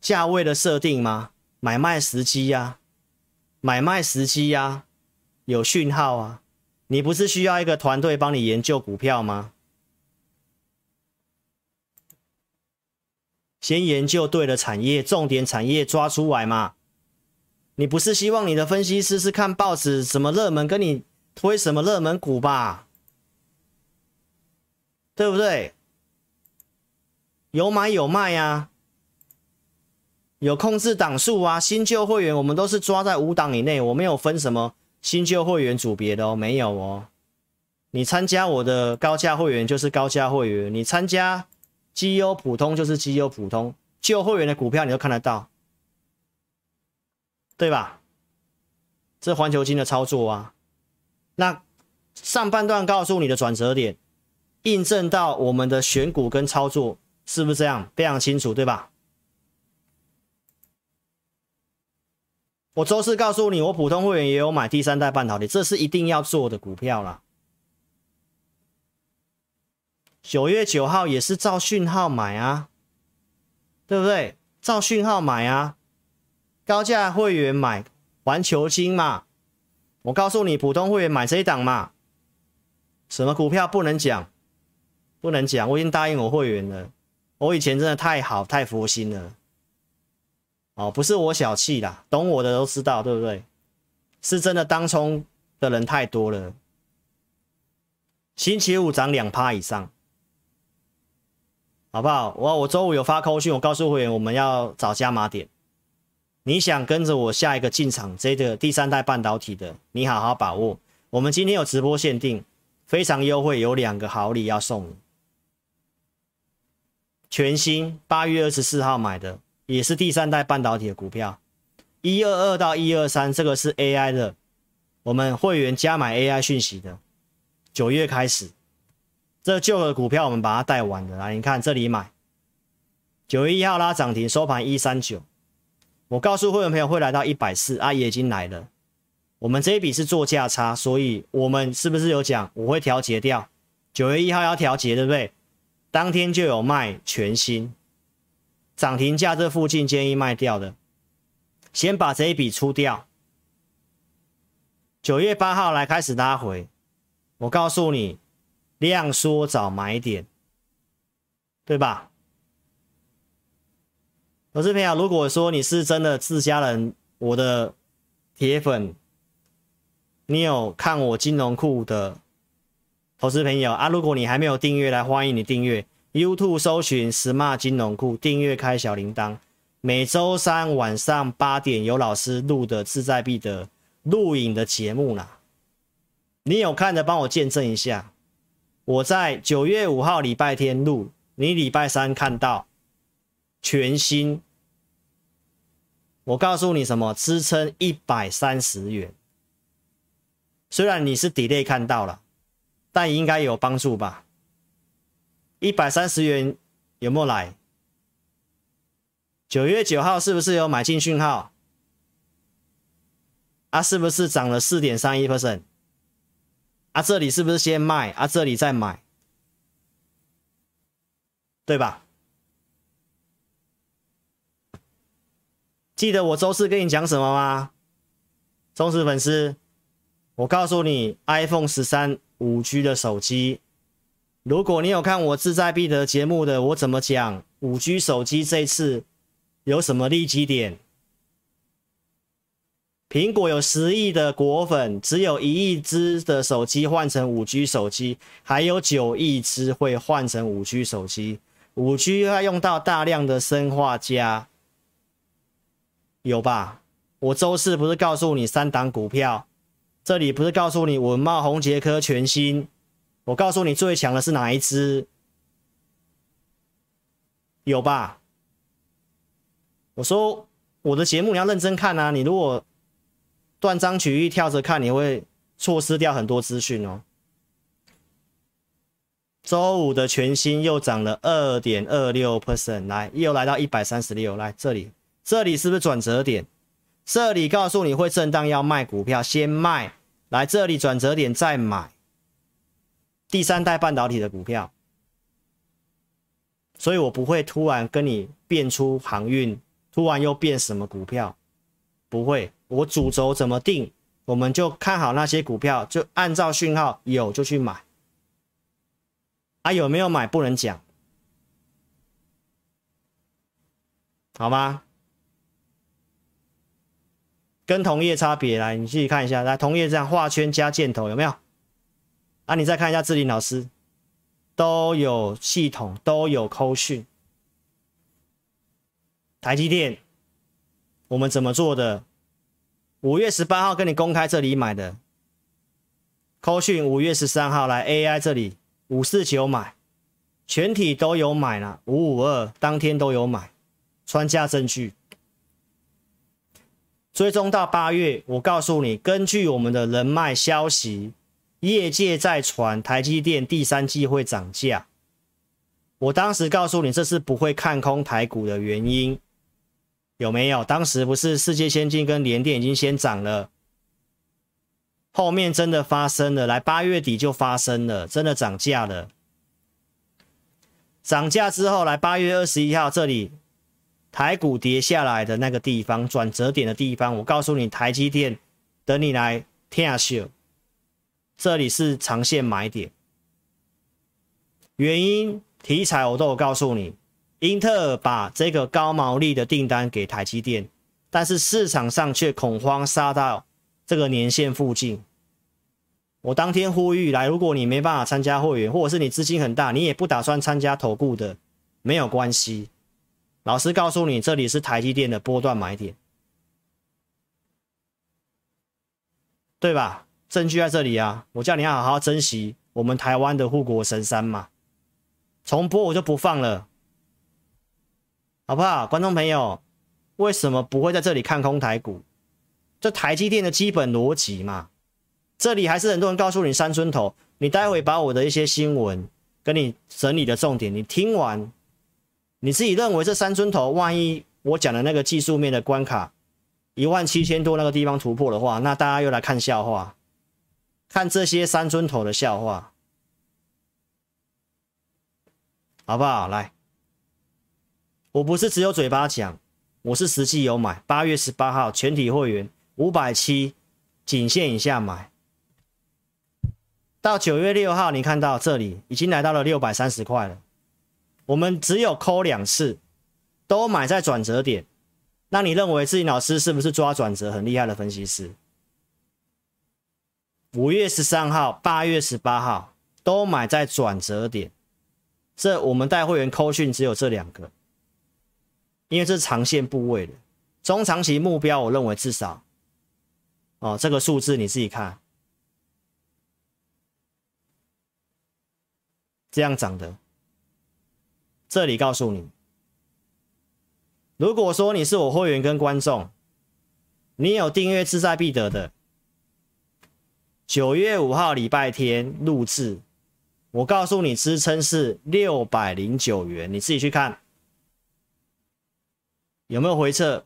价位的设定吗？买卖时机啊，买卖时机啊，有讯号啊，你不是需要一个团队帮你研究股票吗？先研究对的产业，重点产业抓出来嘛。你不是希望你的分析师是看报纸什么热门跟你推什么热门股吧？对不对？有买有卖啊，有控制档数啊。新旧会员我们都是抓在5档以内，我没有分什么新旧会员组别的哦，没有哦。你参加我的高价会员就是高价会员，你参加绩优普通就是绩优普通，旧会员的股票你都看得到，对吧？这环球金的操作啊。那上半段告诉你的转折点，印证到我们的选股跟操作是不是这样非常清楚，对吧？我周四告诉你，我普通会员也有买第三代半导体，这是一定要做的股票啦。9月9号也是照讯号买啊，对不对？照讯号买啊，高价会员买环球金嘛，我告诉你，普通会员买这一档嘛。什么股票不能讲？不能讲，我已经答应我会员了。我以前真的太好太佛心了。哦，不是我小气啦，懂我的都知道，对不对？是真的当冲的人太多了。星期五涨 2% 以上，好不好？我周五有发扣讯，我告诉会员我们要找加码点。你想跟着我下一个进场这个第三代半导体的，你好好把握。我们今天有直播限定，非常优惠，有两个好礼要送你。全新8月24号买的。也是第三代半导体的股票122到123，这个是 AI 的，我们会员加买 AI 讯息的，9月开始，这旧的股票我们把它带完的啦。你看这里买9月1号拉涨停，收盘139，我告诉会员朋友会来到140啊，也已经来了。我们这一笔是做价差，所以我们是不是有讲我会调节掉，9月1号要调节，对不对？当天就有卖全新涨停价这附近建议卖掉的，先把这一笔出掉。9月8号来开始拉回，我告诉你，量缩找买点，对吧？投资朋友，如果说你是真的自家人，我的铁粉，你有看我金融库的投资朋友啊，如果你还没有订阅，来欢迎你订阅。YouTube 搜寻 Smart 金融库，订阅开小铃铛。每周三晚上8点有老师录的自在必得录影的节目啦。你有看的帮我见证一下。我在9月5号礼拜天录，你礼拜三看到全新。我告诉你什么？支撑130元。虽然你是 delay 看到了，但应该有帮助吧。130元有没有来？9月9号是不是有买进讯号啊？是不是涨了 4.31% 啊？这里是不是先卖啊？这里再买，对吧？记得我周四跟你讲什么吗？忠实粉丝，我告诉你 iPhone 13 5G 的手机，如果你有看我自在必得节目的，我怎么讲 5G 手机这一次有什么利基点？苹果有10亿的果粉，只有1亿只的手机换成 5G 手机，还有9亿只会换成 5G 手机。 5G 要用到大量的生化家，有吧？我周四不是告诉你三档股票，这里不是告诉你文茂、宏捷科、全新，我告诉你最强的是哪一支，有吧？我说我的节目你要认真看啊，你如果断章取义跳着看，你会错失掉很多资讯哦。周五的全新又涨了 2.26%， 来，又来到136，来这里，这里是不是转折点？这里告诉你会震荡，要卖股票先卖，来这里转折点再买第三代半导体的股票，所以我不会突然跟你变出航运，突然又变什么股票，不会。我主轴怎么定，我们就看好那些股票，就按照讯号有就去买啊，有没有买不能讲，好吗？跟同业差别，来你自己看一下，来同业这样画圈加箭头有没有啊？你再看一下志玲老师，都有系统，都有扣讯。台积电我们怎么做的？5月18号跟你公开这里买的扣讯，5月13号来 AI 这里549买，全体都有买啦，552当天都有买，穿价证据。追踪到8月，我告诉你，根据我们的人脉消息，业界在传台积电第三季会涨价。我当时告诉你，这是不会看空台股的原因，有没有？当时不是世界先进跟联电已经先涨了，后面真的发生了，来8月底就发生了，真的涨价了。涨价之后，来8月21号这里，台股跌下来的那个地方，转折点的地方，我告诉你，台积电等你来听秀，这里是长线买点，原因。题材我都有告诉你，英特尔把这个高毛利的订单给台积电，但是市场上却恐慌杀到这个年线附近。我当天呼吁来，如果你没办法参加会员，或者是你资金很大，你也不打算参加投顾的，没有关系。老师告诉你，这里是台积电的波段买点，对吧？证据在这里啊，我叫你要好好珍惜我们台湾的护国神山嘛。重播我就不放了，好不好？观众朋友，为什么不会在这里看空台股？这台积电的基本逻辑嘛，这里还是很多人告诉你三尊头。你待会把我的一些新闻跟你整理的重点，你听完，你自己认为这三尊头，万一我讲的那个技术面的关卡17000多那个地方突破的话，那大家又来看笑话，看这些三尊头的笑话。好不好？来，我不是只有嘴巴讲，我是实际有买。8月18号全体会员570颈线以下买，到9月6号你看到这里已经来到了630块了。我们只有扣2次，都买在转折点。那你认为志霖老师是不是抓转折很厉害的分析师？5月13号、8月18号都买在转折点。这我们带会员扣讯只有这2个，因为这是长线部位的，中长期目标我认为至少这个数字你自己看，这样涨的，这里告诉你，如果说你是我会员跟观众，你有订阅志在必得的，9月5号礼拜天录制，我告诉你支撑是609元，你自己去看有没有回撤。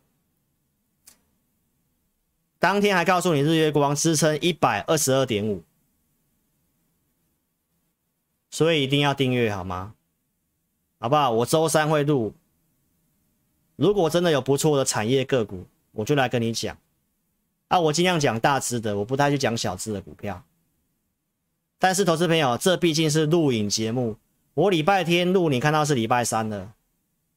当天还告诉你日月光支撑 122.5， 所以一定要订阅好吗？好不好？我周三会录，如果真的有不错的产业个股，我就来跟你讲啊，我尽量讲大支的，我不太去讲小支的股票。但是投资朋友，这毕竟是录影节目，我礼拜天录，你看到是礼拜三了，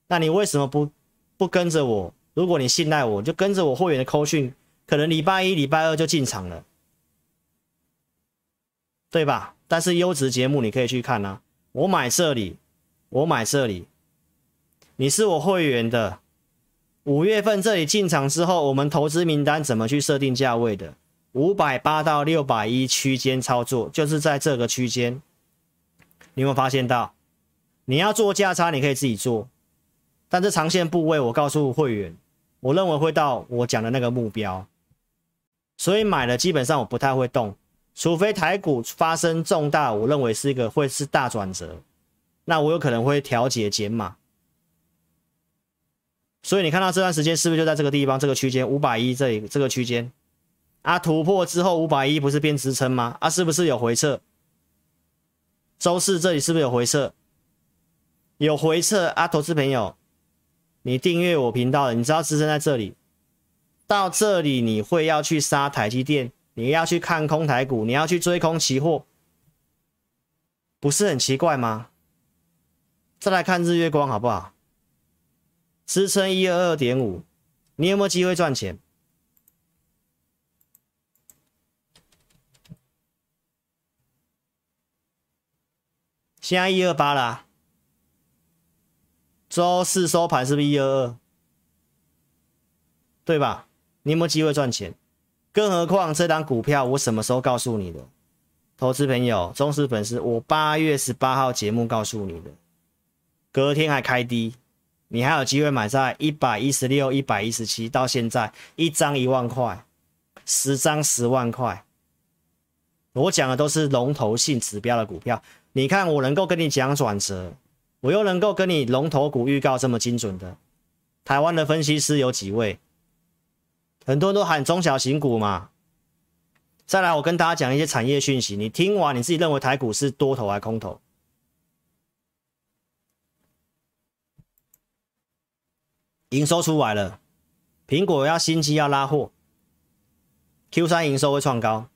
那你为什么不跟着我？如果你信赖我，就跟着我会员的扣讯，可能礼拜一礼拜二就进场了，对吧？但是优质节目你可以去看啊，我买这里，我买这里，你是我会员的，5月份这里进场之后，我们投资名单怎么去设定价位的，580到610区间操作，就是在这个区间。你有没有发现到？你要做价差你可以自己做，但是长线部位我告诉会员，我认为会到我讲的那个目标，所以买了基本上我不太会动，除非台股发生重大，我认为是一个会是大转折，那我有可能会调节减码。所以你看到这段时间是不是就在这个地方，这个区间510这里这个区间啊，突破之后510不是变支撑吗？啊，是不是有回撤？周四这里是不是有回撤？有回撤啊，投资朋友，你订阅我频道的，你知道支撑在这里，到这里你会要去杀台积电，你要去看空台股，你要去追空期货，不是很奇怪吗？再来看日月光好不好？支撑 122.5， 你有没有机会赚钱？现在128啦啊，周四收盘是不是122？对吧？你有没有机会赚钱？更何况这档股票我什么时候告诉你的？投资朋友、忠实粉丝，我8月18号节目告诉你的，隔天还开低，你还有机会买在116、117，到现在一张1万块，10张10万块。我讲的都是龙头性指标的股票，你看我能够跟你讲转折，我又能够跟你龙头股预告这么精准的，台湾的分析师有几位？很多人都喊中小型股嘛。再来，我跟大家讲一些产业讯息，你听完你自己认为台股是多头还空头？营收出来了，苹果要新机要拉货 ，Q3 营收会创高。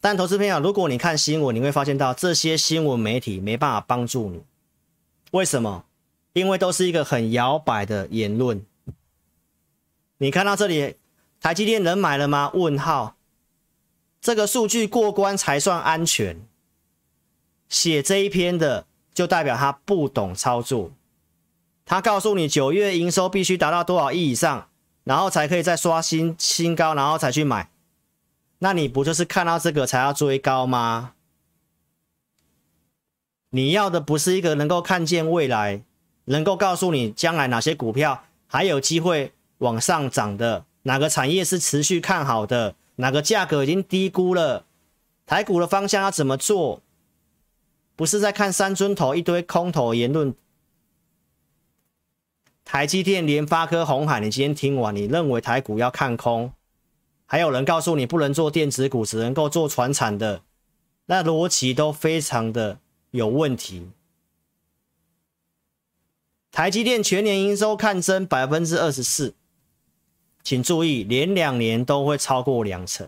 但投资朋友，如果你看新闻，你会发现到这些新闻媒体没办法帮助你，为什么？因为都是一个很摇摆的言论。你看到这里，台积电能买了吗？问号。这个数据过关才算安全。写这一篇的就代表他不懂操作，他告诉你9月营收必须达到多少亿以上，然后才可以再刷新高，然后才去买。那你不就是看到这个才要追高吗？你要的不是一个能够看见未来，能够告诉你将来哪些股票还有机会往上涨的，哪个产业是持续看好的，哪个价格已经低估了，台股的方向要怎么做？不是在看三尊头一堆空头言论。台积电、联发科、鸿海，你今天听完，你认为台股要看空？还有人告诉你不能做电子股，只能够做传产的，那逻辑都非常的有问题。台积电全年营收看增 24%， 请注意连两年都会超过2成。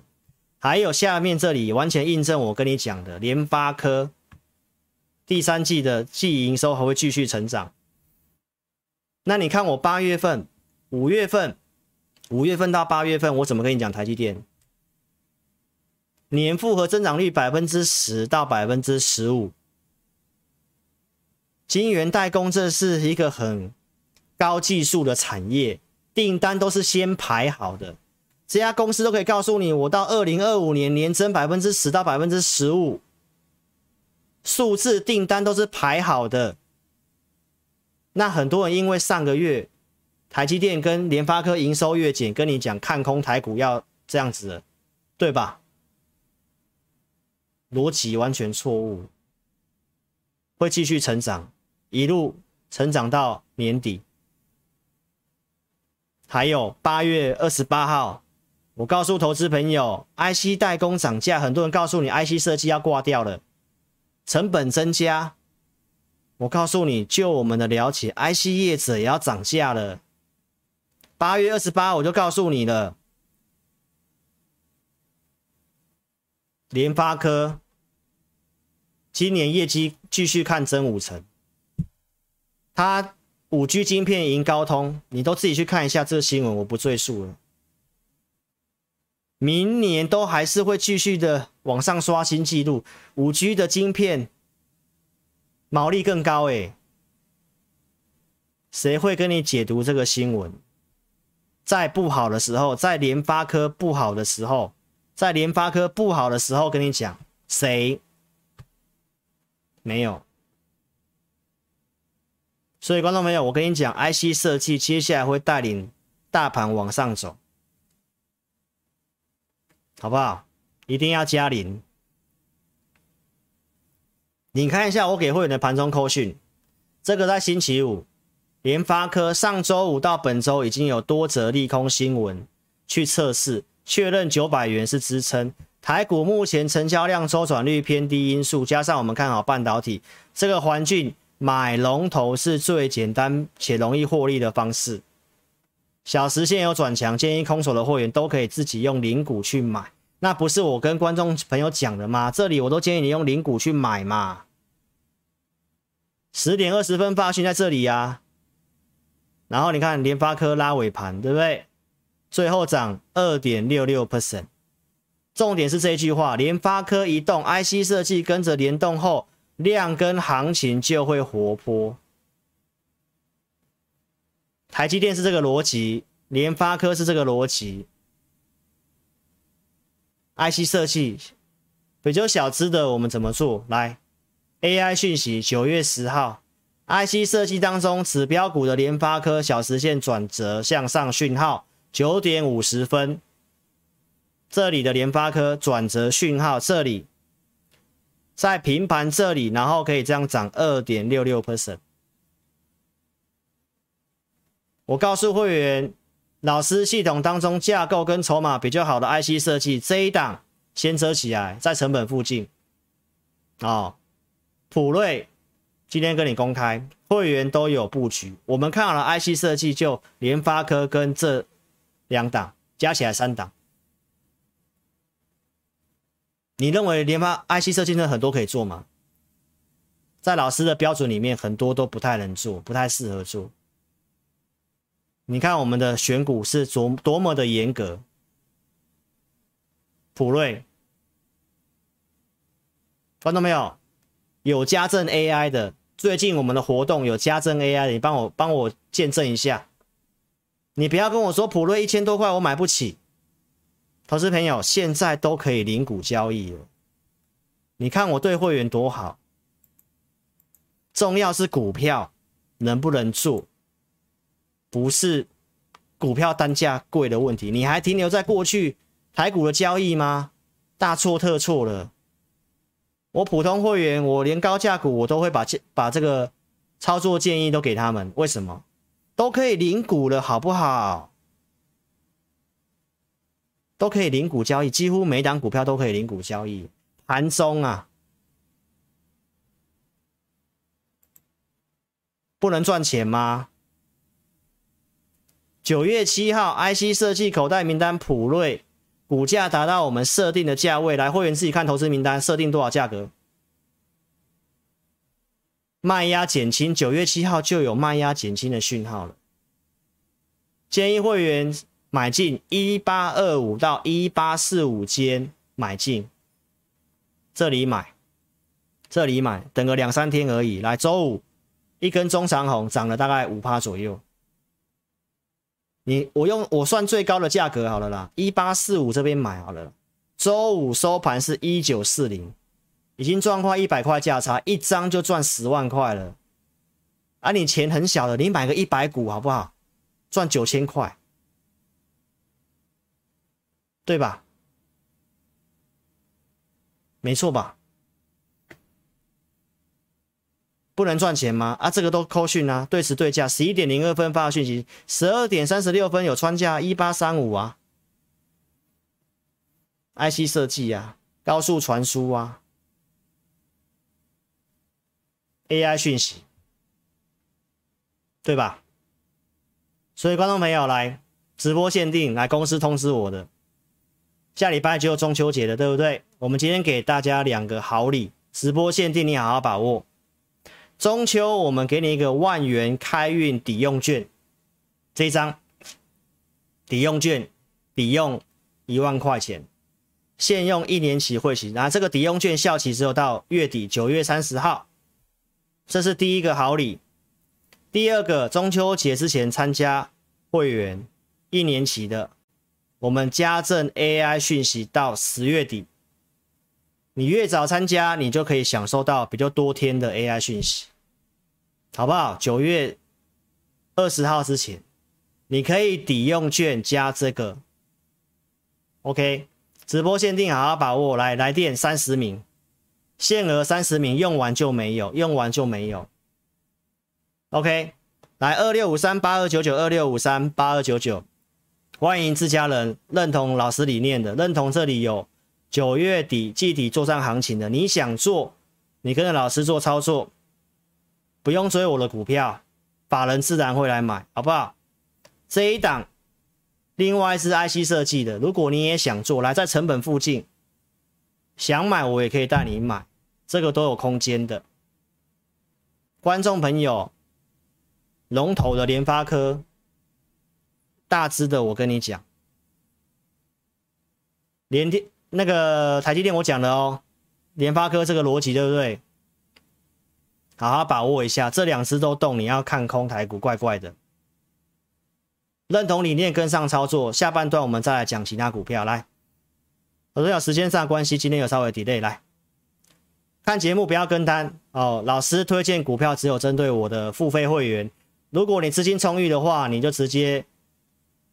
还有下面这里完全印证我跟你讲的，联发科第三季的季营收还会继续成长。那你看我8月份、5月份到8月份，我怎么跟你讲台积电？年复合增长率 10% 到 15%。 晶圆代工这是一个很高技术的产业，订单都是先排好的，这家公司都可以告诉你我到2025年年增 10% 到 15%， 数字订单都是排好的。那很多人因为上个月台积电跟联发科营收月减，跟你讲看空台股要这样子了，对吧？逻辑完全错误，会继续成长，一路成长到年底。还有8月28号，我告诉投资朋友 IC 代工涨价，很多人告诉你 IC 设计要挂掉了，成本增加。我告诉你，就我们的了解 IC 业者也要涨价了。8月28我就告诉你了，联发科今年业绩继续看增5成，它 5G 晶片赢高通，你都自己去看一下这个新闻，我不赘述了。明年都还是会继续的往上刷新纪录， 5G 的晶片毛利更高诶，谁会跟你解读这个新闻？在不好的时候，在联发科不好的时候，跟你讲，谁？没有。所以观众朋友，我跟你讲 IC 设计接下来会带领大盘往上走，好不好？一定要加0。你看一下我给会员的盘中扣讯，这个在星期五，联发科上周五到本周已经有多则利空新闻去测试，确认900元是支撑。台股目前成交量周转率偏低因素，加上我们看好半导体这个环境，买龙头是最简单且容易获利的方式。小时线有转强，建议空手的会员都可以自己用零股去买。那不是我跟观众朋友讲的吗？这里我都建议你用零股去买嘛。10点20分发讯在这里啊。然后你看联发科拉尾盘，对不对？最后涨 2.66%。重点是这一句话，联发科移动 IC 设计跟着联动后，量跟行情就会活泼。台积电是这个逻辑，联发科是这个逻辑。IC 设计比较小资的我们怎么做？来 AI 讯息，9月10号 IC 设计当中，指标股的联发科小时线转折向上讯号，9点50分，这里的联发科转折讯号，这里在平盘这里，然后可以这样涨 2.66%。我告诉会员，老师系统当中架构跟筹码比较好的 IC 设计，这一档先遮起来，在成本附近。哦，普瑞今天跟你公开，会员都有布局。我们看好了 IC 设计，就联发科跟这两档加起来3档。你认为联发 IC 设计真的很多可以做吗？在老师的标准里面，很多都不太能做，不太适合做。你看我们的选股是多么的严格。普瑞，看到没有？有加赠 AI 的，最近我们的活动有加赠 AI 的，你帮我见证一下。你不要跟我说普瑞1000多块我买不起，投资朋友现在都可以零股交易了。你看我对会员多好，重要是股票能不能做，不是股票单价贵的问题。你还停留在过去台股的交易吗？大错特错了。我普通会员，我连高价股我都会把这个操作建议都给他们。为什么？都可以零股了，好不好？都可以零股交易，几乎每档股票都可以零股交易。盘中啊，不能赚钱吗？9月7号 IC 设计口袋名单普瑞，股价达到我们设定的价位，来会员自己看投资名单设定多少价格，卖压减轻，9月7号就有卖压减轻的讯号了。建议会员买进1825到1845间买进，这里买，等个2-3天而已。来，周五一根中长红涨了大概 5% 左右。我算最高的价格好了啦， 1845 这边买好了啦，周五收盘是 1940， 已经赚快100块价差，一张就赚10万块了。啊，你钱很小的，你买个100股好不好？赚9000块，对吧？没错吧？不能赚钱吗？啊，这个都扣讯啊，对时对价。11点02分发的讯息，12点36分有穿价1835啊 ，IC 设计啊，高速传输啊 ，AI 讯息，对吧？所以观众朋友来直播限定，来公司通知我的，下礼拜就中秋节了，对不对？我们今天给大家2个好礼，直播限定你好好把握。中秋我们给你1个万元开运抵用券，这一张抵用券抵用1万块钱，现用1年期会期，然后这个抵用券效期只有到月底9月30号，这是第1个好礼。第2个，中秋节之前参加会员1年期的，我们加赠 AI 讯息到10月底。你越早参加，你就可以享受到比较多天的 AI 讯息，好不好？9月20号之前，你可以抵用券加这个 OK， 直播限定好好把握。来电30名，限额30名，用完就没有 OK。 来26538299 26538299，欢迎自家人认同老师理念的，认同这里有9月底季底做上行情的，你想做，你跟着老师做操作，不用追我的股票，法人自然会来买，好不好？这一档另外是 IC 设计的，如果你也想做，来在成本附近想买，我也可以带你买，这个都有空间的。观众朋友，龙头的联发科，大支的我跟你讲，那个台积电我讲了哦，联发科这个逻辑对不对？好好把握一下，这2只都动，你要看空台股怪怪的。认同理念跟上操作，下半段我们再来讲其他股票。来，我说有时间上的关系，今天有稍微 delay， 来看节目不要跟单哦。老师推荐股票只有针对我的付费会员，如果你资金充裕的话，你就直接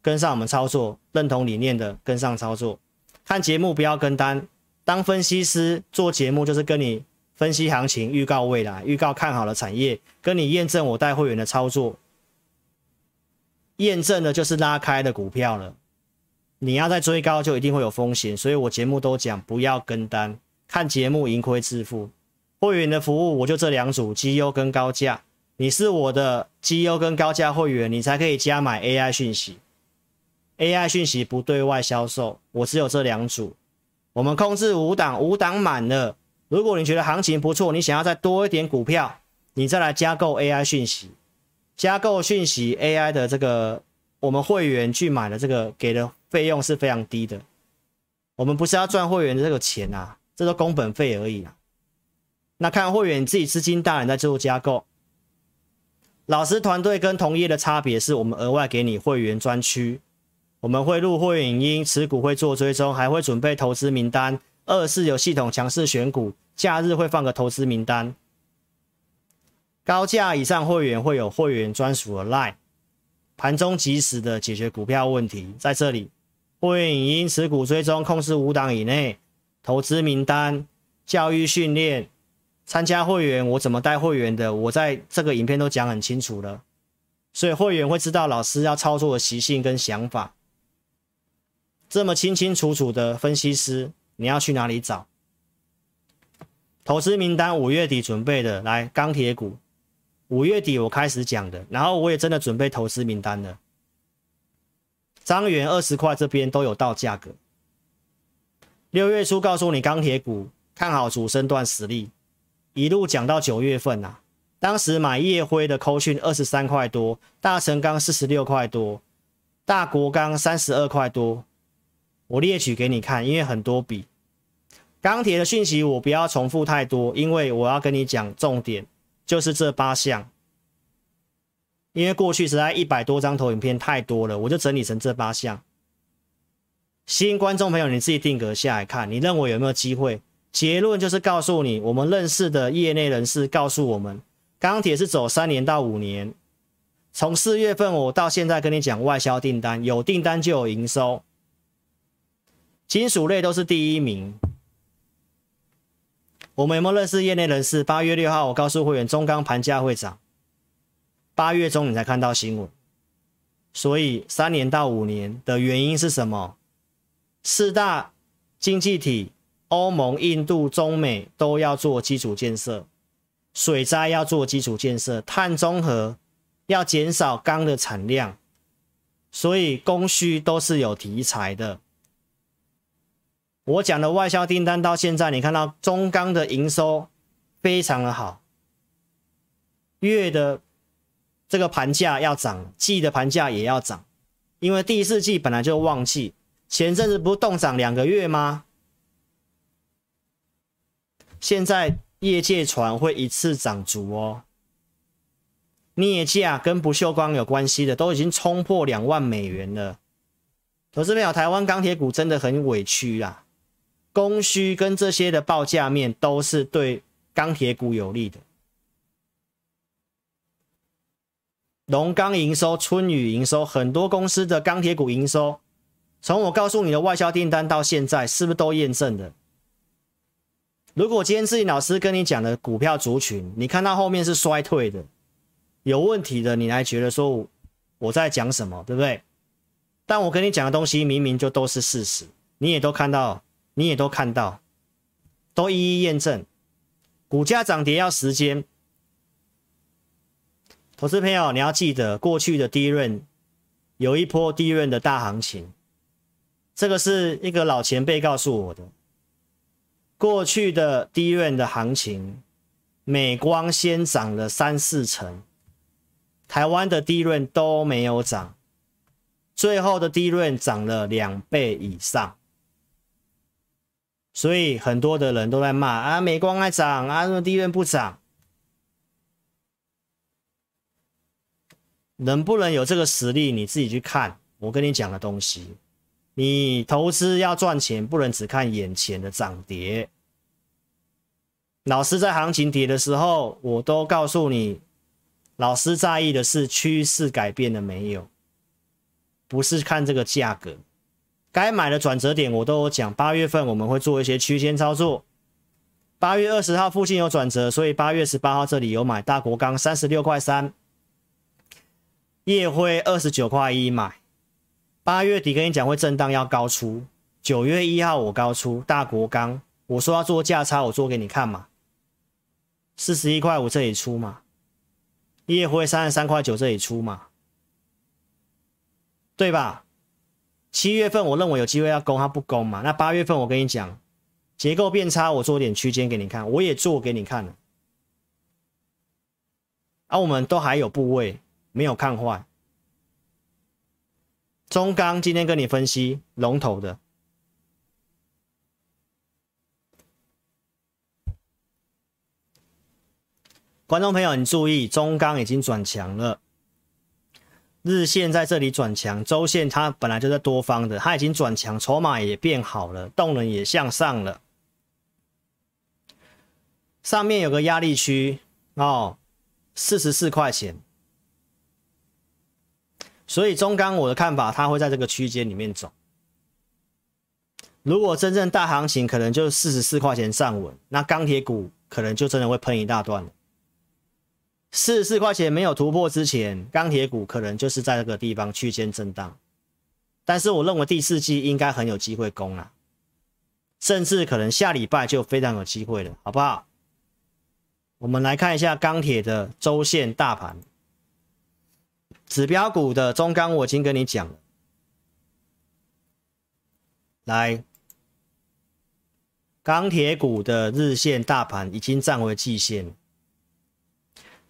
跟上我们操作，认同理念的跟上操作。看节目不要跟单，当分析师做节目就是跟你分析行情、预告未来、预告看好的产业，跟你验证我带会员的操作，验证的就是拉开的股票了。你要再追高就一定会有风险，所以我节目都讲不要跟单，看节目盈亏自负。会员的服务我就这两组，绩优跟高价。你是我的绩优跟高价会员，你才可以加买 AI 讯息。AI 讯息不对外销售，我只有这两组。我们控制5档，5档满了。如果你觉得行情不错，你想要再多一点股票，你再来加购 AI 讯息。加购讯息 AI 的这个，我们会员去买的这个给的费用是非常低的。我们不是要赚会员的这个钱啊，这都工本费而已啊。那看会员自己资金大，你再做加购。老师团队跟同业的差别是我们额外给你会员专区，我们会录会员影音，持股会做追踪，还会准备投资名单。24有系统强势选股，假日会放个投资名单。高价以上会员会有会员专属的 LINE， 盘中及时的解决股票问题，在这里会员影音、持股追踪、控制5档以内、投资名单、教育训练、参加会员我怎么带会员的，我在这个影片都讲很清楚了，所以会员会知道老师要操作的习性跟想法。这么清清楚楚的分析师你要去哪里找？投资名单5月底准备的，来钢铁股5月底我开始讲的，然后我也真的准备投资名单了。张元20块这边都有到价格。6月初告诉你钢铁股看好主升段实力，一路讲到9月份啊。当时买夜辉的扣讯23块多，大成钢46块多，大国钢32块多。我列举给你看，因为很多笔。钢铁的讯息我不要重复太多，因为我要跟你讲重点。就是这8项，因为过去实在100多张投影片太多了，我就整理成这8项。新观众朋友你自己定格下来看，你认为有没有机会？结论就是告诉你，我们认识的业内人士告诉我们，钢铁是走3年到5年。从4月份我到现在跟你讲外销订单，有订单就有营收，金属类都是第1名。我们有没有认识业内人士？8月6号我告诉会员中钢盘价会涨，8月中你才看到新闻。所以3年到5年的原因是什么？4大经济体，欧盟、印度、中美都要做基础建设，水灾要做基础建设，碳中和要减少钢的产量，所以供需都是有题材的。我讲的外销订单到现在，你看到中钢的营收非常的好，月的这个盘价要涨，季的盘价也要涨，因为第4季本来就旺季，前阵子不是动涨2个月吗？现在业界传会一次涨足哦，镍价跟不锈钢有关系的都已经冲破2万美元了。投资朋友，台湾钢铁股真的很委屈啦。供需跟这些的报价面都是对钢铁股有利的。龙钢营收、春雨营收，很多公司的钢铁股营收，从我告诉你的外销订单到现在，是不是都验证的？如果今天志颖老师跟你讲的股票族群，你看到后面是衰退的、有问题的，你还觉得说我在讲什么，对不对？但我跟你讲的东西明明就都是事实，你也都看到，都一一验证。股价涨跌要时间，投资朋友你要记得，过去的低润有一波低润的大行情，这个是一个老前辈告诉我的。过去的低润的行情，美光先涨了3-4成，台湾的低润都没有涨。最后的低润涨了2倍以上，所以很多的人都在骂啊，美光还涨啊，低润不涨。能不能有这个实力，你自己去看我跟你讲的东西。你投资要赚钱，不能只看眼前的涨跌，老师在行情跌的时候，我都告诉你，老师在意的是趋势改变了没有，不是看这个价格。该买的转折点我都有讲，8月份我们会做一些区间操作。8月20号附近有转折，所以8月18号这里有买大国钢36块3，夜辉29块1买。8月底跟你讲会震荡要高出，9月1号我高出大国钢，我说要做价差，我做给你看嘛。41块5这里出嘛，夜辉33块9这里出嘛，对吧？7月份我认为有机会要攻，它不攻嘛。那8月份我跟你讲结构变差，我做点区间给你看，我也做给你看了啊，我们都还有部位没有看坏。中钢今天跟你分析龙头的，观众朋友你注意，中钢已经转强了，日线在这里转强，周线它本来就在多方的，它已经转强，筹码也变好了，动能也向上了。上面有个压力区哦，44块钱，所以中钢我的看法它会在这个区间里面走。如果真正大行情可能就44块钱站稳，那钢铁股可能就真的会喷一大段了。44块钱没有突破之前，钢铁股可能就是在这个地方区间震荡，但是我认为第四季应该很有机会攻啦，甚至可能下礼拜就非常有机会了，好不好？我们来看一下钢铁的周线大盘指标股的中钢，我已经跟你讲了，来，钢铁股的日线大盘已经站回季线了，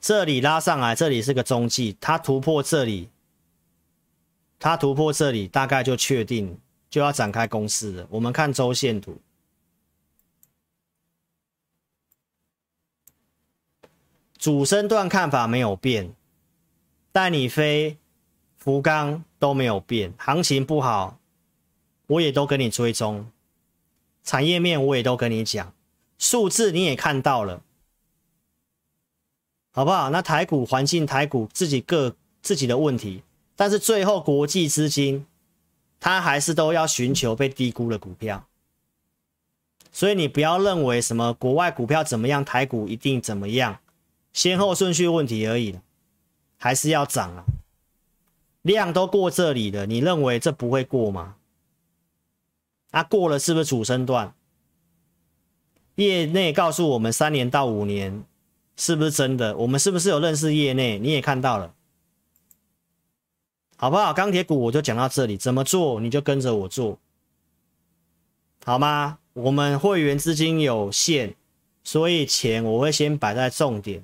这里拉上来，这里是个中继，它突破这里，它突破这里，大概就确定就要展开攻势了。我们看周线图，主升段看法没有变，带你飞、福冈都没有变，行情不好我也都跟你追踪，产业面我也都跟你讲，数字你也看到了，好不好？那台股环境，台股自己的问题，但是最后国际资金它还是都要寻求被低估的股票，所以你不要认为什么国外股票怎么样，台股一定怎么样，先后顺序问题而已，还是要涨啊。量都过这里了，你认为这不会过吗？啊，过了是不是主升段？业内告诉我们3年到5年。是不是真的？我们是不是有认识业内？你也看到了，好不好？钢铁股我就讲到这里，怎么做你就跟着我做，好吗？我们会员资金有限，所以钱我会先摆在重点。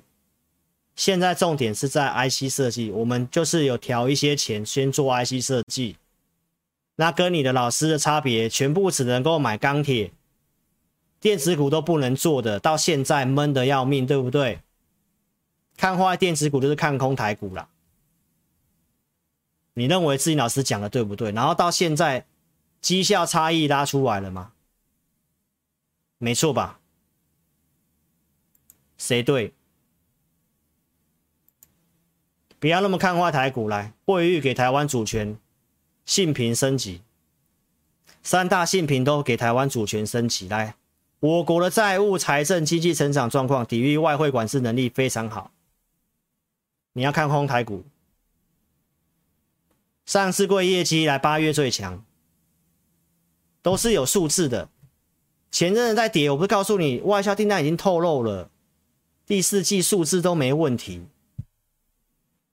现在重点是在 IC 设计，我们就是有调一些钱先做 IC 设计。那跟你的老师的差别，全部只能够买钢铁，电子股都不能做的，到现在闷得要命，对不对？看坏电子股就是看空台股啦。你认为自己老师讲的对不对？然后到现在绩效差异拉出来了吗？没错吧？谁对？不要那么看坏台股，来，惠誉给台湾主权，信评升级，3大信评都给台湾主权升级，来。我国的债务、财政、经济成长状况、抵御外汇管制能力非常好。你要看空台股，上市柜业绩来8月最强，都是有数字的。前阵子在跌，我不是告诉你外销订单已经透露了，第四季数字都没问题，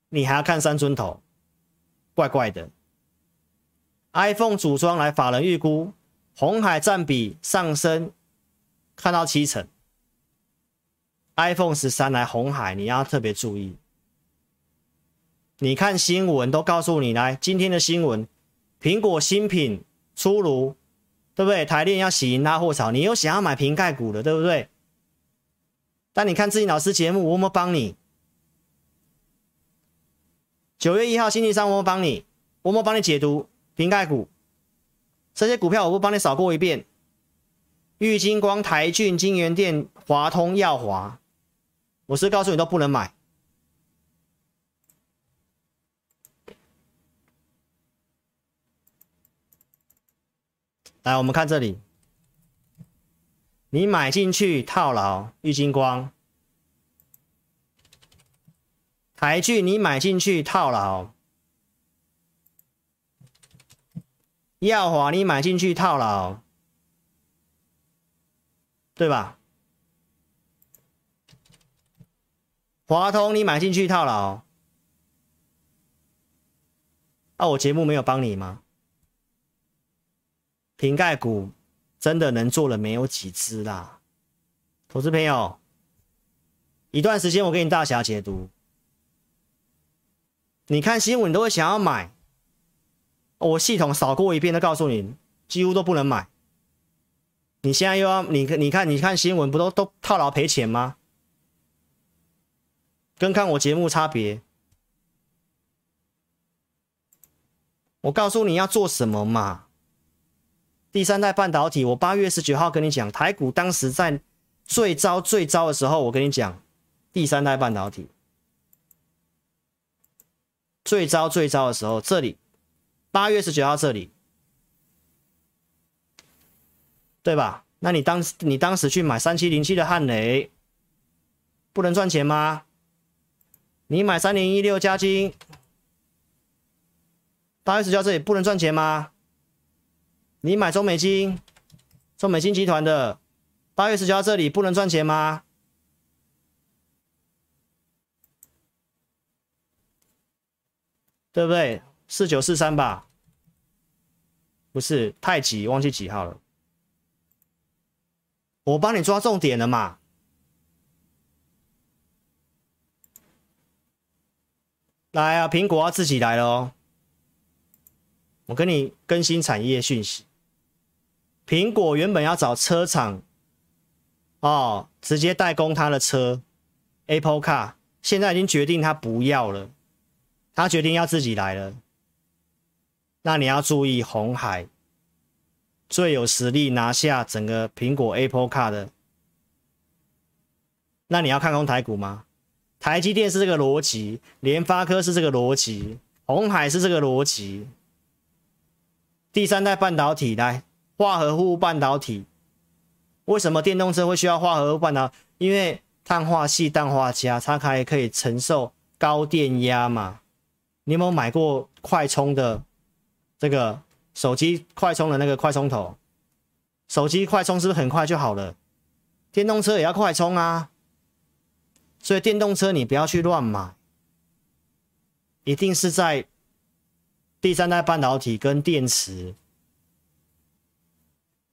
你还要看三尊头，怪怪的。iPhone 组装来，法人预估鸿海占比上升。看到7成 iPhone 13来鸿海，你要特别注意。你看新闻都告诉你，来，今天的新闻，苹果新品出炉，对不对？台链要喜迎拉货潮，你又想要买瓶盖股了，对不对？但你看自己老师节目，我有没有帮你？9月1号星期三，我有没有帮你？我有没有帮你解读瓶盖股？这些股票我不帮你扫过一遍，玉金光、台郡、金源店、华通、耀华，我是告诉你都不能买。来，我们看这里，你买进去套牢玉金光、台郡，你买进去套牢。 耀华，你买进去套牢，对吧？华通，你买进去套牢。啊，我节目没有帮你吗？瓶盖股真的能做的没有几只啦，投资朋友，一段时间我给你大侠解读，你看新闻你都会想要买。 我系统扫过一遍，都告诉你，几乎都不能买。你现在又要你看新闻，不都套牢赔钱吗？跟看我节目差别。我告诉你要做什么嘛。第三代半导体，我8月19号跟你讲，台股当时在最糟的时候，我跟你讲，第三代半导体最糟的时候，这里。 8月19号这里，对吧？那你当时去买3707的汉磊，不能赚钱吗？你买3016嘉晶，8月19号这里不能赚钱吗？你买中美金集团的，8月19号这里不能赚钱吗？ 对不对？ 4943吧，不是太极，忘记几号了。我帮你抓重点了嘛？来啊，苹果要自己来了哦。我跟你更新产业讯息。苹果原本要找车厂，哦，直接代工他的车 ，Apple Car， 现在已经决定他不要了，他决定要自己来了。 那你要注意，鸿海最有实力拿下整个苹果 Apple Car 的。那你要看空台股吗？台积电是这个逻辑，联发科是这个逻辑，鸿海是这个逻辑。第三代半导体来，化合物半导体，为什么电动车会需要化合物半导体？因为碳化系、氮化镓，它还可以承受高电压嘛。你有没有买过快充的？ 这个手机快充的那个快充头，手机快充是不是很快就好了？电动车也要快充啊，所以电动车你不要去乱买，一定是在第三代半导体跟电池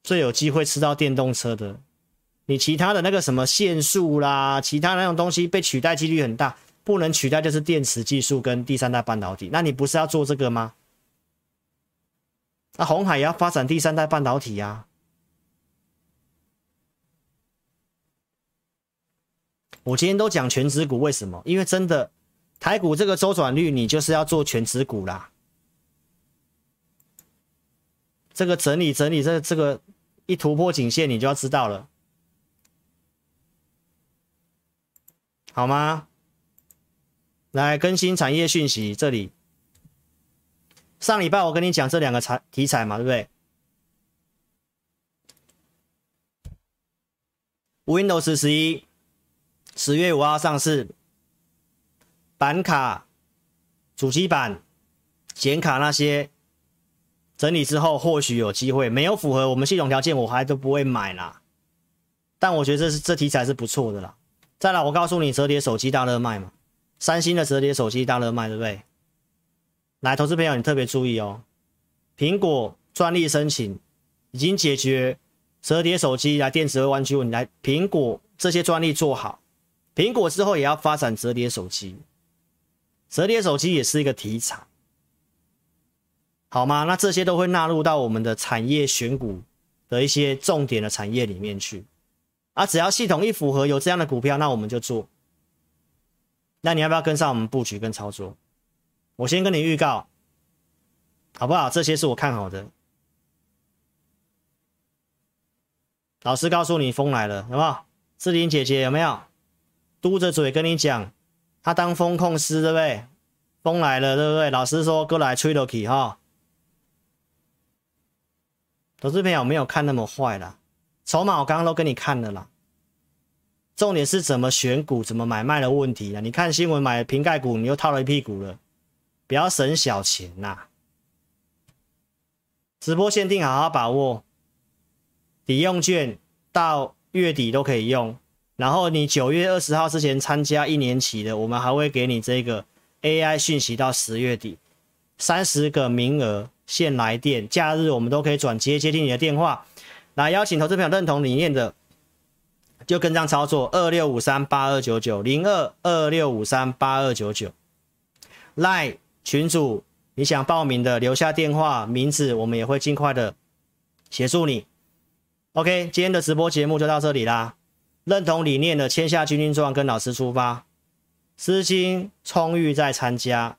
最有机会吃到电动车的。你其他的那个什么线束啦，其他那种东西被取代几率很大，不能取代就是电池技术跟第三代半导体。那你不是要做这个吗？ 那鸿海也要发展第三代半导体呀、啊。我今天都讲全指股，为什么？因为真的，台股这个周转率，你就是要做全指股啦。这个整理，这个一突破颈线，你就要知道了，好吗？来更新产业讯息，这里。 上礼拜我跟你讲这两个题材嘛，对不对 ？Windows 11 10月5号上市，板卡、主机板、显卡那些整理之后，或许有机会。没有符合我们系统条件，我还都不会买啦。但我觉得这题材是不错的啦。再来，我告诉你，折叠手机大热卖嘛，三星的折叠手机大热卖，对不对？ 来，投资朋友，你特别注意哦。苹果专利申请已经解决折叠手机来电池会弯曲问题。来，苹果这些专利做好，苹果之后也要发展折叠手机，折叠手机也是一个题材，好吗？那这些都会纳入到我们的产业选股的一些重点的产业里面去。啊，只要系统一符合有这样的股票，那我们就做。那你要不要跟上我们布局跟操作？ 我先跟你预告，好不好？这些是我看好的。老师告诉你风来了，有没有？志玲姐姐有没有？嘟着嘴跟你讲，他当风控师，对不对？风来了，对不对？老师说过来吹落去哈。投资朋友没有看那么坏啦，筹码我刚刚都跟你看了啦。重点是怎么选股、怎么买卖的问题啦。你看新闻买瓶盖股，你又套了一屁股了，不要省小钱啦。 直播限定，好好把握。抵用券到月底都可以用，然后你9月20号之前参加1年期的，我们还会给你这个 AI 讯息到10月底，30个名额限来电，假日我们都可以转接听你的电话，来邀请投资朋友认同理念的，就跟上操作26538299 0226538299 LINE 群组。 你想报名的，留下电话、名字，我们也会尽快的协助你。OK， 今天的直播节目就到这里啦。认同理念的，签下军令状，跟老师出发，资金充裕再参加，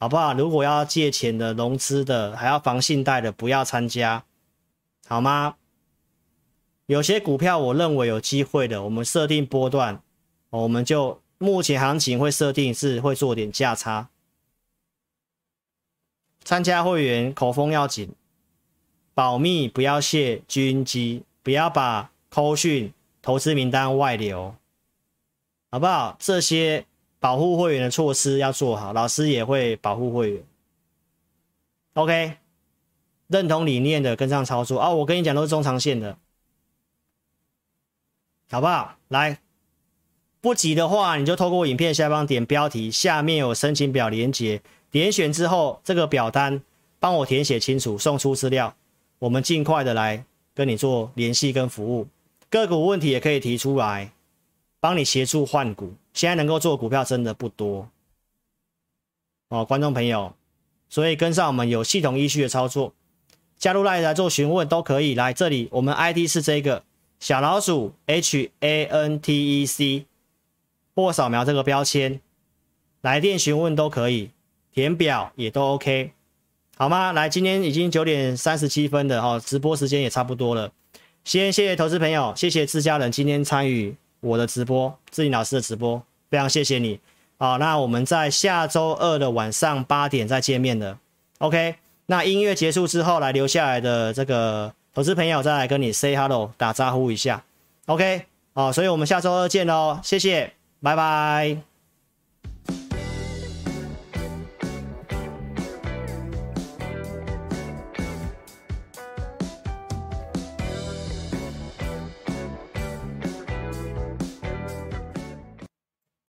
好不好？如果要借钱的、融资的，还要防信贷的，不要参加，好吗？有些股票我认为有机会的，我们设定波段，我们就目前行情会设定是会做点价差。 参加会员口风要紧，保密不要泄军机，不要把扣讯投资名单外流，好不好？这些保护会员的措施要做好，老师也会保护会员。OK， 认同理念的跟上操作啊！我跟你讲都是中长线的，好不好？来，不急的话你就透过影片下方点标题，下面有申请表连结。 点选之后，这个表单帮我填写清楚，送出资料，我们尽快的来跟你做联系跟服务。个股问题也可以提出来，帮你协助换股。现在能够做股票真的不多哦，观众朋友，所以跟上我们有系统依据的操作，加入 LINE 来做询问都可以。来这里，我们 ID 是这个小老鼠 HANTEC， 或扫描这个标签，来电询问都可以。 填表也都 OK， 好吗？来，今天已经9点37分了哈，直播时间也差不多了。先谢谢投资朋友，谢谢自家人今天参与我的直播，志玲老师的直播，非常谢谢你。好，那我们在下周二的晚上8点再见面了。OK， 那音乐结束之后，来留下来的这个投资朋友再来跟你 say hello 打招呼一下。OK， 好，所以我们下周二见喽，谢谢，拜拜。